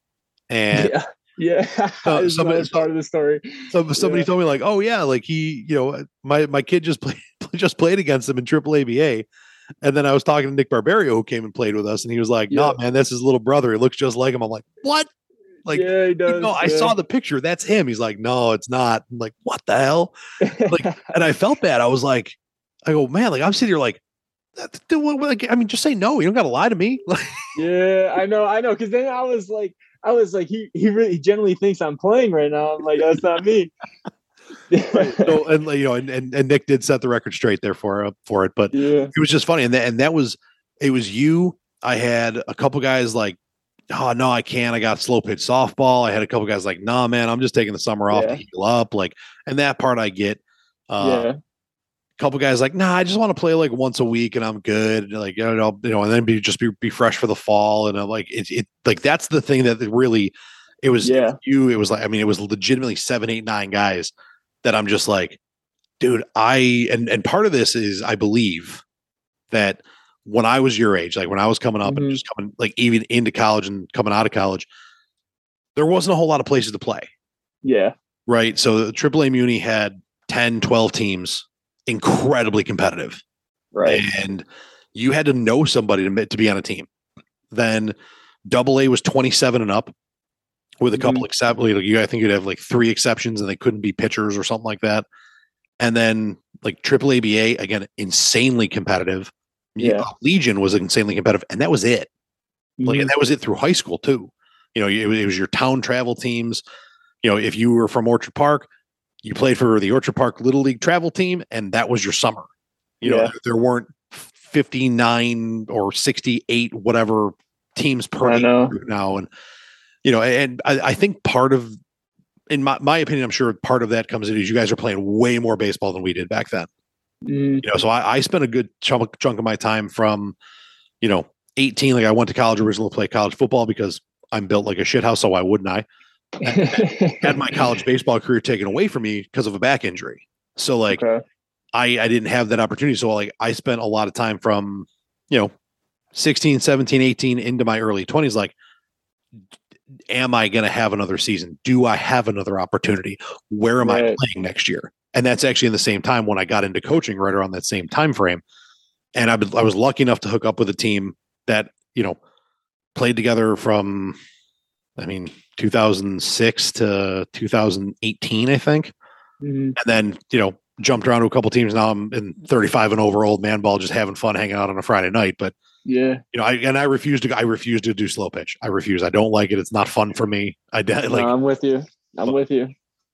And yeah, yeah. Uh, somebody, part of the story. So somebody yeah. told me, like, oh yeah, like he, you know, my my kid just played just played against him in triple A B A. And then I was talking to Nick Barbario, who came and played with us, and he was like, "No, yeah. nah, man, that's his little brother. He looks just like him." I'm like, "What?" Like, yeah, he does, you know, yeah. I saw the picture. That's him. He's like, "No, it's not." I'm like, "What the hell?" Like, and I felt bad. I was like, "I go, man." Like, I'm sitting here, like. I mean, just say no. You don't got to lie to me. yeah, I know, I know. Because then I was like, I was like, he he really generally thinks I'm playing right now. I'm like, that's not me. Right. So, and you know, and, and and Nick did set the record straight there for uh, for it, but yeah. it was just funny. And that and that was it was you. I had a couple guys like, oh no, I can't. I got slow pitch softball. I had a couple guys like, nah, man, I'm just taking the summer off yeah. to heal up. Like, and that part I get. Uh, yeah. Couple guys like, nah, I just want to play like once a week and I'm good. Like, you know, you know, and then be just be, be fresh for the fall. And I'm like, it, it, like, that's the thing that really, it was yeah. you. It was like, I mean, it was legitimately seven, eight, nine guys that I'm just like, dude, I, and, and part of this is, I believe that when I was your age, like when I was coming up mm-hmm. and just coming, like even into college and coming out of college, there wasn't a whole lot of places to play. Yeah. Right. So the triple A Muni had ten, twelve teams. Incredibly competitive, right? And you had to know somebody to, to be on a team. Then double A was twenty-seven and up, with a couple mm-hmm. except like you, I think you'd have like three exceptions, and they couldn't be pitchers or something like that. And then like triple A B A again, insanely competitive. Yeah, Legion was insanely competitive, and that was it. Mm-hmm. Like, and that was it through high school too. You know, it, it was your town travel teams. You know, if you were from Orchard Park, you played for the Orchard Park Little League travel team, and that was your summer. You yeah. know, there weren't fifty-nine or sixty-eight, whatever teams per group now. And, you know, and I, I think part of, in my, my opinion, I'm sure part of that comes in is you guys are playing way more baseball than we did back then. Mm. You know, so I, I spent a good chunk, chunk of my time from, you know, eighteen. Like I went to college originally to play college football because I'm built like a shithouse. So why wouldn't I? Had my college baseball career taken away from me because of a back injury. So like okay. I, I didn't have that opportunity. So like I spent a lot of time from, you know, sixteen, seventeen, eighteen into my early twenties. Like, am I going to have another season? Do I have another opportunity? Where am right. I playing next year? And that's actually in the same time when I got into coaching, right around that same time frame. And I, I was lucky enough to hook up with a team that, you know, played together from, I mean, two thousand six to two thousand eighteen, I think. Mm-hmm. And then, you know, jumped around to a couple teams. Now I'm in thirty-five and over old man ball, just having fun hanging out on a Friday night. But yeah, you know, I, and I refuse to, I refuse to do slow pitch. I refuse. I don't like it. It's not fun for me. I like, no, I'm with you. I'm with you.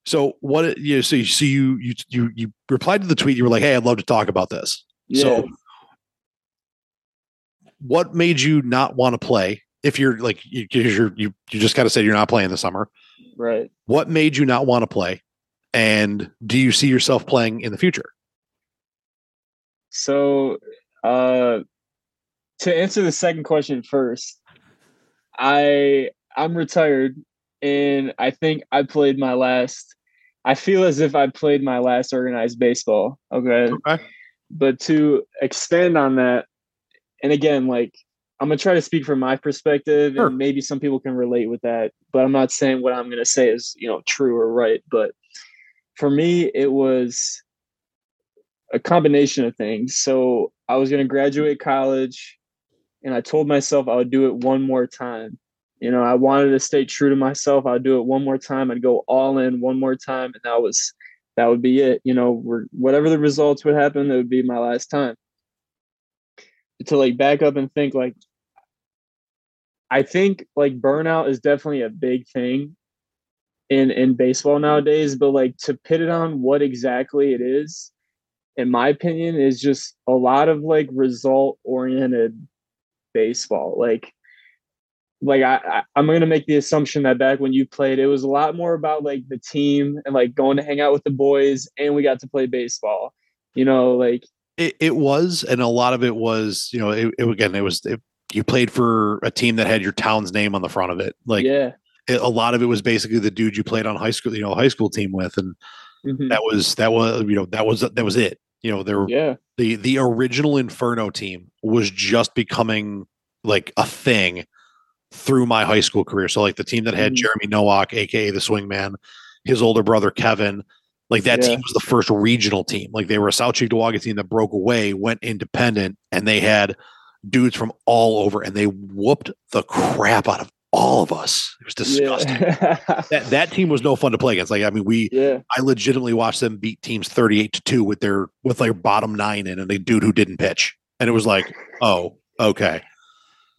So what, you know, so you, so you, you, you, you replied to the tweet. You were like, hey, I'd love to talk about this. Yeah. So what made you not want to play? If you're like, you, you're, you, you just kind of said you're not playing this summer. Right. What made you not want to play? And do you see yourself playing in the future? So, uh, to answer the second question first, I, I'm retired and I think I played my last, I feel as if I played my last organized baseball. Okay. Okay. But to expand on that, and again, like, I'm going to try to speak from my perspective sure. and maybe some people can relate with that, but I'm not saying what I'm going to say is, you know, true or right. But for me, it was a combination of things. So I was going to graduate college and I told myself I would do it one more time. You know, I wanted to stay true to myself. I'd do it one more time. I'd go all in one more time. And that was, that would be it. You know, we're, whatever the results would happen, it would be my last time. To like back up and think like, I think like burnout is definitely a big thing in, in baseball nowadays, but like to pin it on what exactly it is, in my opinion, is just a lot of like result oriented baseball. Like, like I, I I'm going to make the assumption that back when you played, it was a lot more about like the team and like going to hang out with the boys, and we got to play baseball, you know, like it, it was. And a lot of it was, you know, it, it again, it was, it, you played for a team that had your town's name on the front of it. Like, yeah, it, a lot of it was basically the dude you played on high school, you know, high school team with. And mm-hmm. that was, that was, you know, that was, that was it. You know, there were, yeah. the, the original Inferno team was just becoming like a thing through my high school career. So like the team that had mm-hmm. Jeremy Nowak, A K A the Swingman, his older brother, Kevin, like that yeah. team was the first regional team. Like they were a South Cheektowaga team that broke away, went independent, and they had dudes from all over, and they whooped the crap out of all of us. It was disgusting. Yeah. that, that team was no fun to play against. Like, I mean, we, yeah. I legitimately watched them beat teams thirty-eight to two with their, with their bottom nine in, and a dude who didn't pitch. And it was like, oh, okay.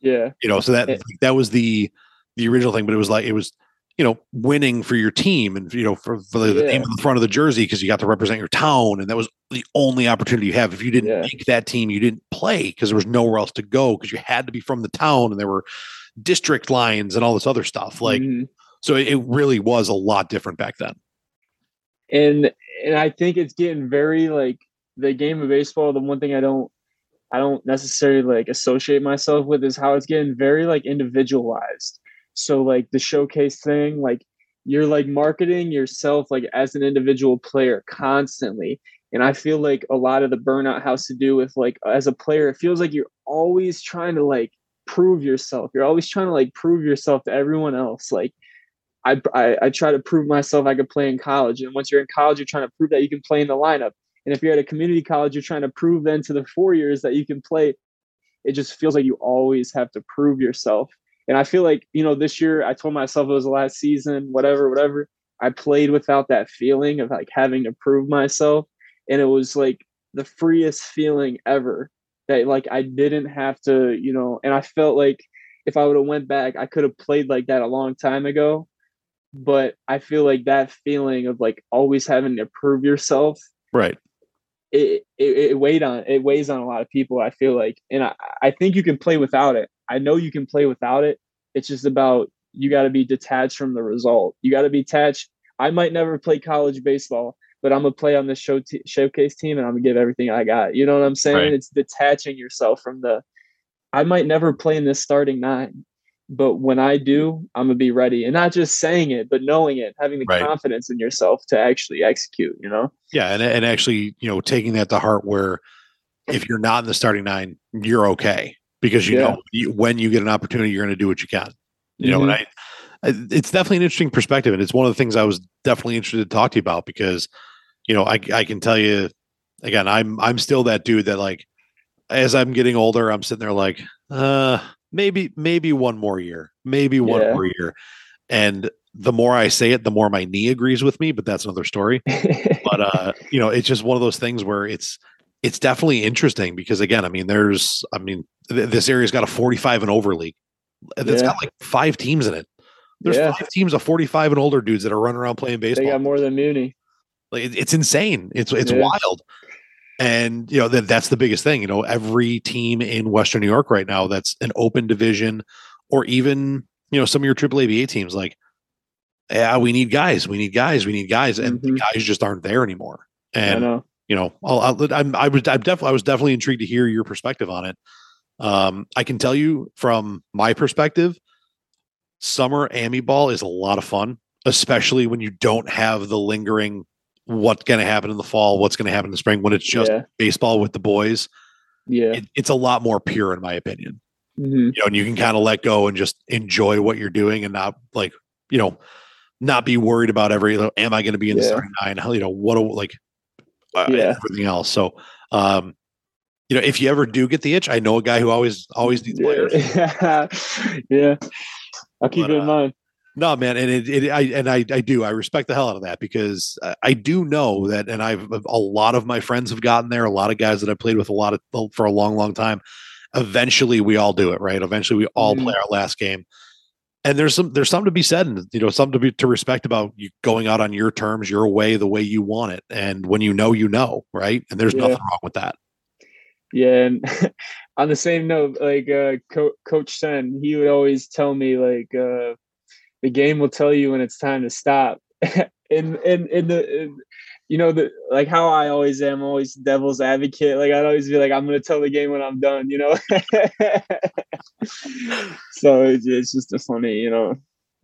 Yeah. You know, so that, yeah. that was the, the original thing, but it was like, it was, you know, winning for your team and, you know, for, for the, yeah. the name on the front of the jersey, because you got to represent your town. And that was the only opportunity you have. If you didn't yeah. make that team, you didn't play, because there was nowhere else to go, because you had to be from the town, and there were district lines and all this other stuff. Like, mm-hmm. so it really was a lot different back then. And, and I think it's getting very like the game of baseball. The one thing I don't, I don't necessarily like associate myself with is how it's getting very like individualized. So like the showcase thing, like you're like marketing yourself like as an individual player constantly. And I feel like a lot of the burnout has to do with like, as a player, it feels like you're always trying to like prove yourself. You're always trying to like prove yourself to everyone else. Like I, I, I try to prove myself I could play in college. And once you're in college, you're trying to prove that you can play in the lineup. And if you're at a community college, you're trying to prove then to the four years that you can play. It just feels like you always have to prove yourself. And I feel like, you know, this year I told myself it was the last season, whatever, whatever. I played without that feeling of like having to prove myself. And it was like the freest feeling ever that like I didn't have to, you know, and I felt like if I would have went back, I could have played like that a long time ago. But I feel like that feeling of like always having to prove yourself. Right. It, it, it weighed on, it weighs on a lot of people, I feel like. And I, I think you can play without it. I know you can play without it. It's just about, you got to be detached from the result. You got to be detached. I might never play college baseball, but I'm going to play on this show t- showcase team, and I'm going to give everything I got. You know what I'm saying? Right. It's detaching yourself from the, I might never play in this starting nine, but when I do, I'm going to be ready. And not just saying it, but knowing it, having the right. confidence in yourself to actually execute, you know? Yeah. And, and actually, you know, taking that to heart where if you're not in the starting nine, you're okay. Because you yeah. know you, when you get an opportunity, you're going to do what you can. You mm-hmm. know, and I, I, it's definitely an interesting perspective, and it's one of the things I was definitely interested to talk to you about, because, you know, I I can tell you, again, I'm I'm still that dude that like, as I'm getting older, I'm sitting there like, uh, maybe maybe one more year, maybe one yeah. more year, and the more I say it, the more my knee agrees with me. But that's another story. But uh, you know, it's just one of those things where it's. It's definitely interesting because, again, I mean, there's, I mean, th- this area's got a forty-five and over league that's yeah. got like five teams in it. There's yeah. five teams of forty-five and older dudes that are running around playing baseball. They got more than Muni. Like it, it's insane. It's it's yeah. wild, and you know that that's the biggest thing. You know, every team in Western New York right now that's an open division, or even you know some of your triple A B A teams, like yeah, we need guys, we need guys, we need guys, and mm-hmm. the guys just aren't there anymore. And I know. You know, I'll, I'm, I was, I'm definitely, I was definitely intrigued to hear your perspective on it. Um, I can tell you from my perspective, summer A M I ball is a lot of fun, especially when you don't have the lingering, what's going to happen in the fall, what's going to happen in the spring, when it's just yeah. baseball with the boys. Yeah. It, it's a lot more pure in my opinion, mm-hmm. you know, and you can kind of let go and just enjoy what you're doing and not like, you know, not be worried about every, am I going to be in yeah. the starting nine? How, you know, what, like, Uh, yeah. everything else. So, um, you know, if you ever do get the itch, I know a guy who always, always needs players. Yeah. yeah. I'll keep but, it in uh, mind. No, man. And it, it I, and I, I do, I respect the hell out of that because uh, I do know that, and I've, a lot of my friends have gotten there. A lot of guys that I played with a lot of, for a long, long time. Eventually we all do it, right? Eventually we all mm-hmm. play our last game. And there's some, there's something to be said, and you know, something to be to respect about you going out on your terms, your way, the way you want it. And when you know, you know, right. And there's yeah. nothing wrong with that. Yeah. And on the same note, like uh, Co- Coach Sen, he would always tell me like, uh, the game will tell you when it's time to stop. And, and, and the, in, you know, the, like how I always am, always devil's advocate. Like I'd always be like, I'm going to tell the game when I'm done, you know? So it's, it's just a funny, you know,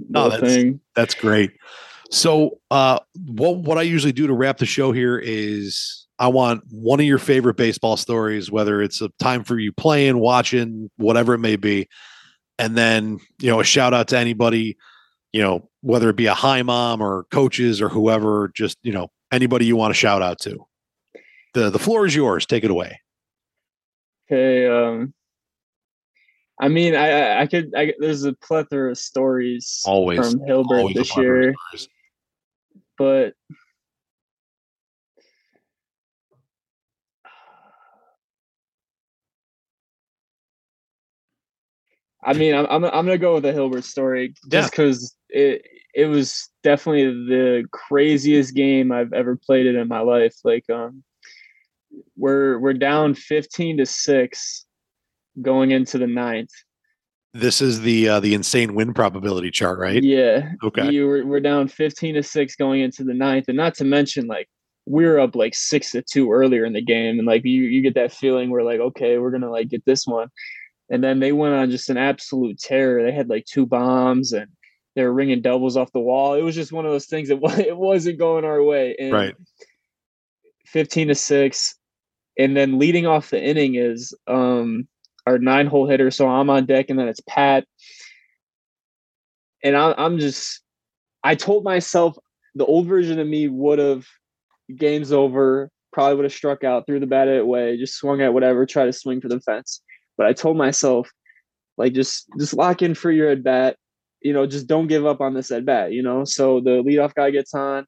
no, that's, thing. That's great. So uh, what, what I usually do to wrap the show here is I want one of your favorite baseball stories, whether it's a time for you playing, watching, whatever it may be. And then, you know, a shout out to anybody, you know, whether it be a high mom or coaches or whoever, just, you know, anybody you want to shout out to. The the floor is yours. Take it away. Okay. Um, I mean, I, I could, I, there's a plethora of stories always from Hilbert always this year, but I mean, I'm, I'm, I'm going to go with the Hilbert story just because yeah. it, It was definitely the craziest game I've ever played it in my life. Like, um, we're we're down fifteen to six, going into the ninth. This is the uh, the insane win probability chart, right? Yeah. Okay. You were we're down fifteen to six going into the ninth, and not to mention like we were up like six to two earlier in the game, and like you you get that feeling we're like, okay, we're gonna like get this one, and then they went on just an absolute terror. They had like two bombs and. They were ringing doubles off the wall. It was just one of those things that it wasn't going our way. And right. fifteen to six. And then leading off the inning is um, our nine hole hitter. So I'm on deck and then it's Pat. And I, I'm just, I told myself the old version of me would have game's over, probably would have struck out, threw the bat at it way, just swung at whatever, try to swing for the fence. But I told myself like, just, just lock in for your at bat. You know, just don't give up on this at bat, you know? So the leadoff guy gets on,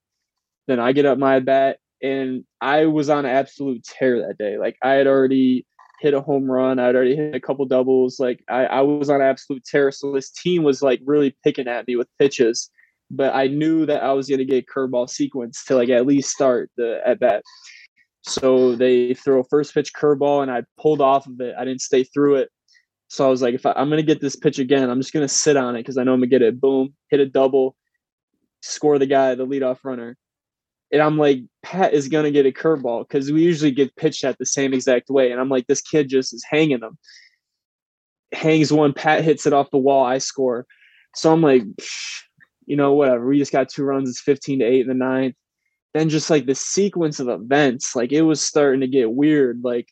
then I get up my at bat, and I was on an absolute tear that day. Like, I had already hit a home run. I had already hit a couple doubles. Like, I, I was on an absolute tear. So this team was, like, really picking at me with pitches. But I knew that I was going to get a curveball sequence to, like, at least start the at bat. So they throw a first pitch curveball, and I pulled off of it. I didn't stay through it. So I was like, if I, I'm going to get this pitch again, I'm just going to sit on it because I know I'm going to get it. Boom, hit a double, score the guy, the leadoff runner. And I'm like, Pat is going to get a curveball because we usually get pitched at the same exact way. And I'm like, this kid just is hanging them. Hangs one, Pat hits it off the wall, I score. So I'm like, you know, whatever. We just got two runs. It's fifteen to eight in the ninth. Then just like the sequence of events, like it was starting to get weird, like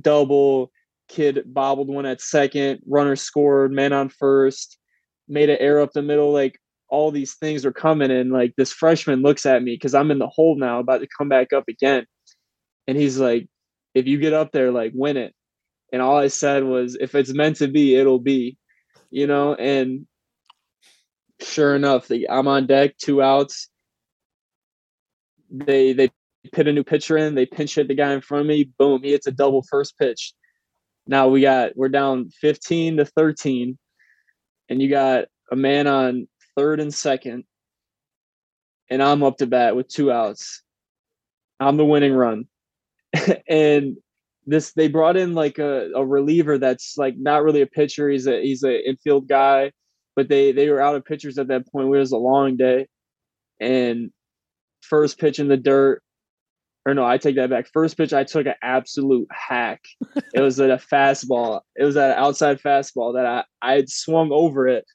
double. Kid bobbled one at second, runner scored, man on first, made an error up the middle. Like all these things were coming in. Like this freshman looks at me because I'm in the hole now, about to come back up again. And he's like, if you get up there, like win it. And all I said was, if it's meant to be, it'll be, you know? And sure enough, the, I'm on deck, two outs. They, they put a new pitcher in, they pinch hit the guy in front of me. Boom. He hits a double first pitch. Now we got, we're down fifteen to thirteen, and you got a man on third and second, and I'm up to bat with two outs. I'm the winning run. And this, they brought in like a, a reliever that's like not really a pitcher. He's a, he's an infield guy, but they, they were out of pitchers at that point. It was a long day. And first pitch in the dirt. Or no, I take that back. First pitch, I took an absolute hack. It was at a fastball. It was at an outside fastball that I, I had swung over it.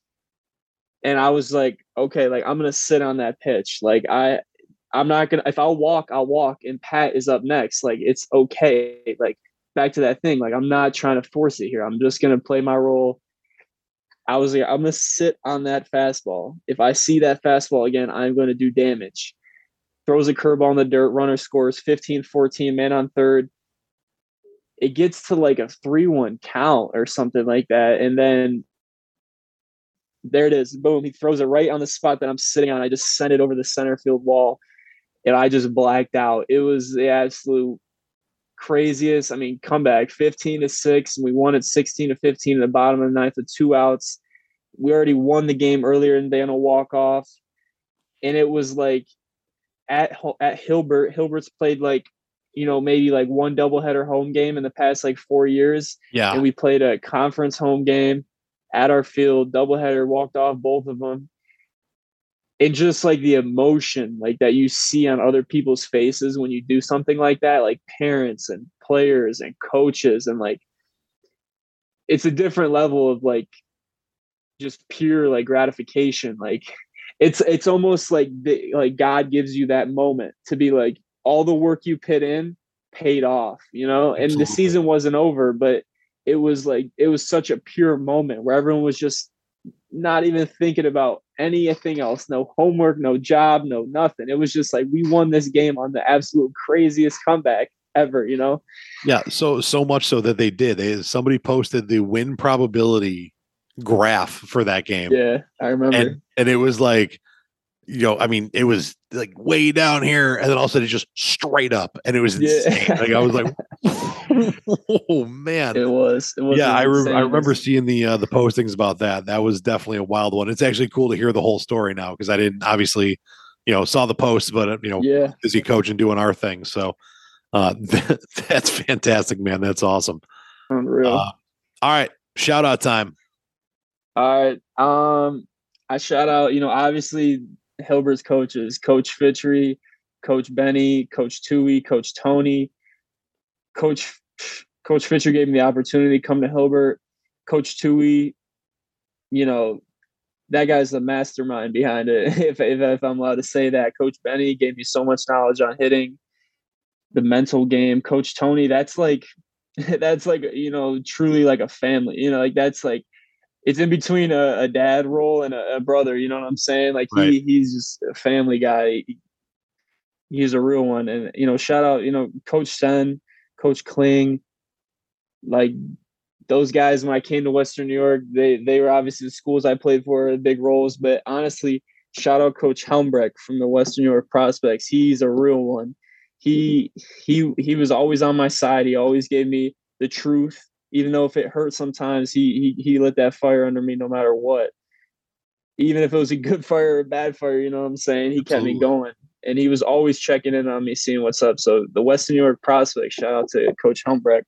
And I was like, okay, like I'm going to sit on that pitch. Like I, I'm not going to, if I'll walk, I'll walk. And Pat is up next. Like it's okay. Like back to that thing. Like I'm not trying to force it here. I'm just going to play my role. I was like, I'm going to sit on that fastball. If I see that fastball again, I'm going to do damage. Throws a curveball in the dirt, runner scores, fifteen fourteen, man on third. It gets to like a three one count or something like that. And then there it is. Boom. He throws it right on the spot that I'm sitting on. I just sent it over the center field wall, and I just blacked out. It was the absolute craziest. I mean, comeback, fifteen to six, and we won it sixteen to fifteen in the bottom of the ninth with two outs. we already won the game earlier in the day on a walk-off. And it was like at at Hilbert, Hilbert's played like, you know, maybe like one doubleheader home game in the past like four years. Yeah. And we played a conference home game at our field, doubleheader, walked off both of them. And just like the emotion like that you see on other people's faces when you do something like that, like parents and players and coaches, and like it's a different level of like just pure like gratification. Like it's it's almost like the, like God gives you that moment to be like, all the work you put in paid off, you know. And Absolutely. The season wasn't over, but it was like it was such a pure moment where everyone was just not even thinking about anything else. No homework, no job, no nothing. It was just like, we won this game on the absolute craziest comeback ever, you know? Yeah. So, so much so that they did. They, somebody posted the win probability graph for that game. Yeah, I remember. And, and it was like, you know, I mean, it was like way down here, and then all of a sudden it just straight up, and it was insane. Yeah. Like I was like, oh man, it was. It was yeah, I, re- I remember seeing the uh, the postings about that. That was definitely a wild one. It's actually cool to hear the whole story now, because I didn't obviously, you know, saw the posts, but you know, yeah. busy coaching, doing our thing. So uh, that, that's fantastic, man. That's awesome. Unreal. Uh, all right, shout out time. All right, um, I shout out. You know, obviously. Hilbert's coaches, Coach Fitchery, Coach Benny, Coach Tui, Coach Tony, Coach Coach Fitchery gave me the opportunity to come to Hilbert. Coach Tui, you know, that guy's the mastermind behind it, if, if, if I'm allowed to say that. Coach Benny gave me so much knowledge on hitting, the mental game. Coach Tony, that's like, that's like, you know, truly like a family, you know, like that's like, it's in between a, a dad role and a, a brother. You know what I'm saying? Like he, right. he's just a family guy. He, he's a real one. And, you know, shout out, you know, Coach Sen, Coach Kling, like those guys, when I came to Western New York, they, they were obviously the schools I played for the big roles, but honestly, shout out Coach Humbrecht from the Western New York Prospects. He's a real one. He, he, he was always on my side. He always gave me the truth. Even though if it hurt sometimes, he, he he lit that fire under me no matter what. Even if it was a good fire or a bad fire, you know what I'm saying? He Absolutely. kept me going. And he was always checking in on me, seeing what's up. So the Western New York Prospect, shout out to Coach Humbrecht.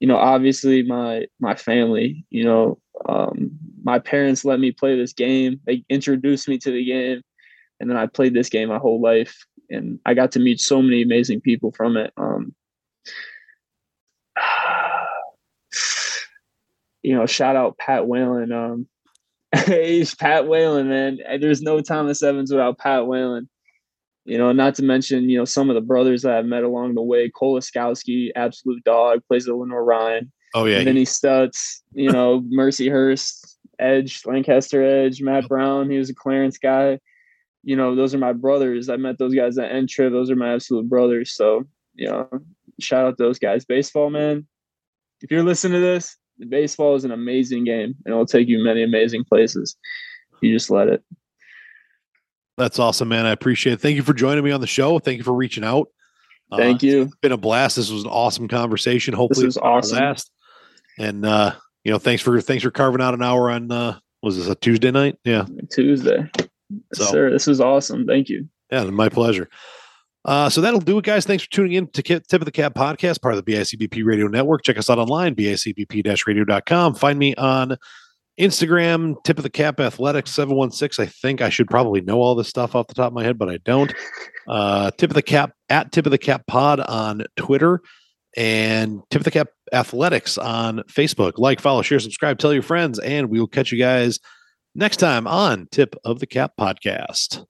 You know, obviously my my family, you know, um, my parents let me play this game. They introduced me to the game. And then I played this game my whole life. And I got to meet so many amazing people from it. Um You know, shout out Pat Whalen. Um, he's Pat Whalen, man. There's no Thomas Evans without Pat Whalen. You know, not to mention, you know, some of the brothers that I've met along the way. Koloskowski, absolute dog, plays Eleanor Ryan. Oh, yeah. Vinny Stutz, you know, Mercyhurst, Edge, Lancaster Edge, Matt Brown. He was a Clarence guy. You know, those are my brothers. I met those guys at N-Trip. Those are my absolute brothers. So, you know, shout out those guys. Baseball, man. If you're listening to this, baseball is an amazing game, and it'll take you many amazing places. You just let it. That's awesome, man. I appreciate it. Thank you for joining me on the show. Thank you for reaching out. Thank uh, you. It's been a blast. This was an awesome conversation. Hopefully this was awesome. Last. And, uh, you know, thanks for, thanks for carving out an hour on, uh, was this a Tuesday night? Yeah. Tuesday. So, sir, this was awesome. Thank you. Yeah. My pleasure. Uh, so that'll do it, guys. Thanks for tuning in to Tip of the Cap Podcast, part of the B I C B P Radio Network. Check us out online, B I C B P radio dot com. Find me on Instagram, Tip of the Cap Athletics seven one six. I think I should probably know all this stuff off the top of my head, but I don't. Uh, Tip of the Cap at Tip of the Cap Pod on Twitter, and Tip of the Cap Athletics on Facebook. Like, follow, share, subscribe, tell your friends, and we will catch you guys next time on Tip of the Cap Podcast.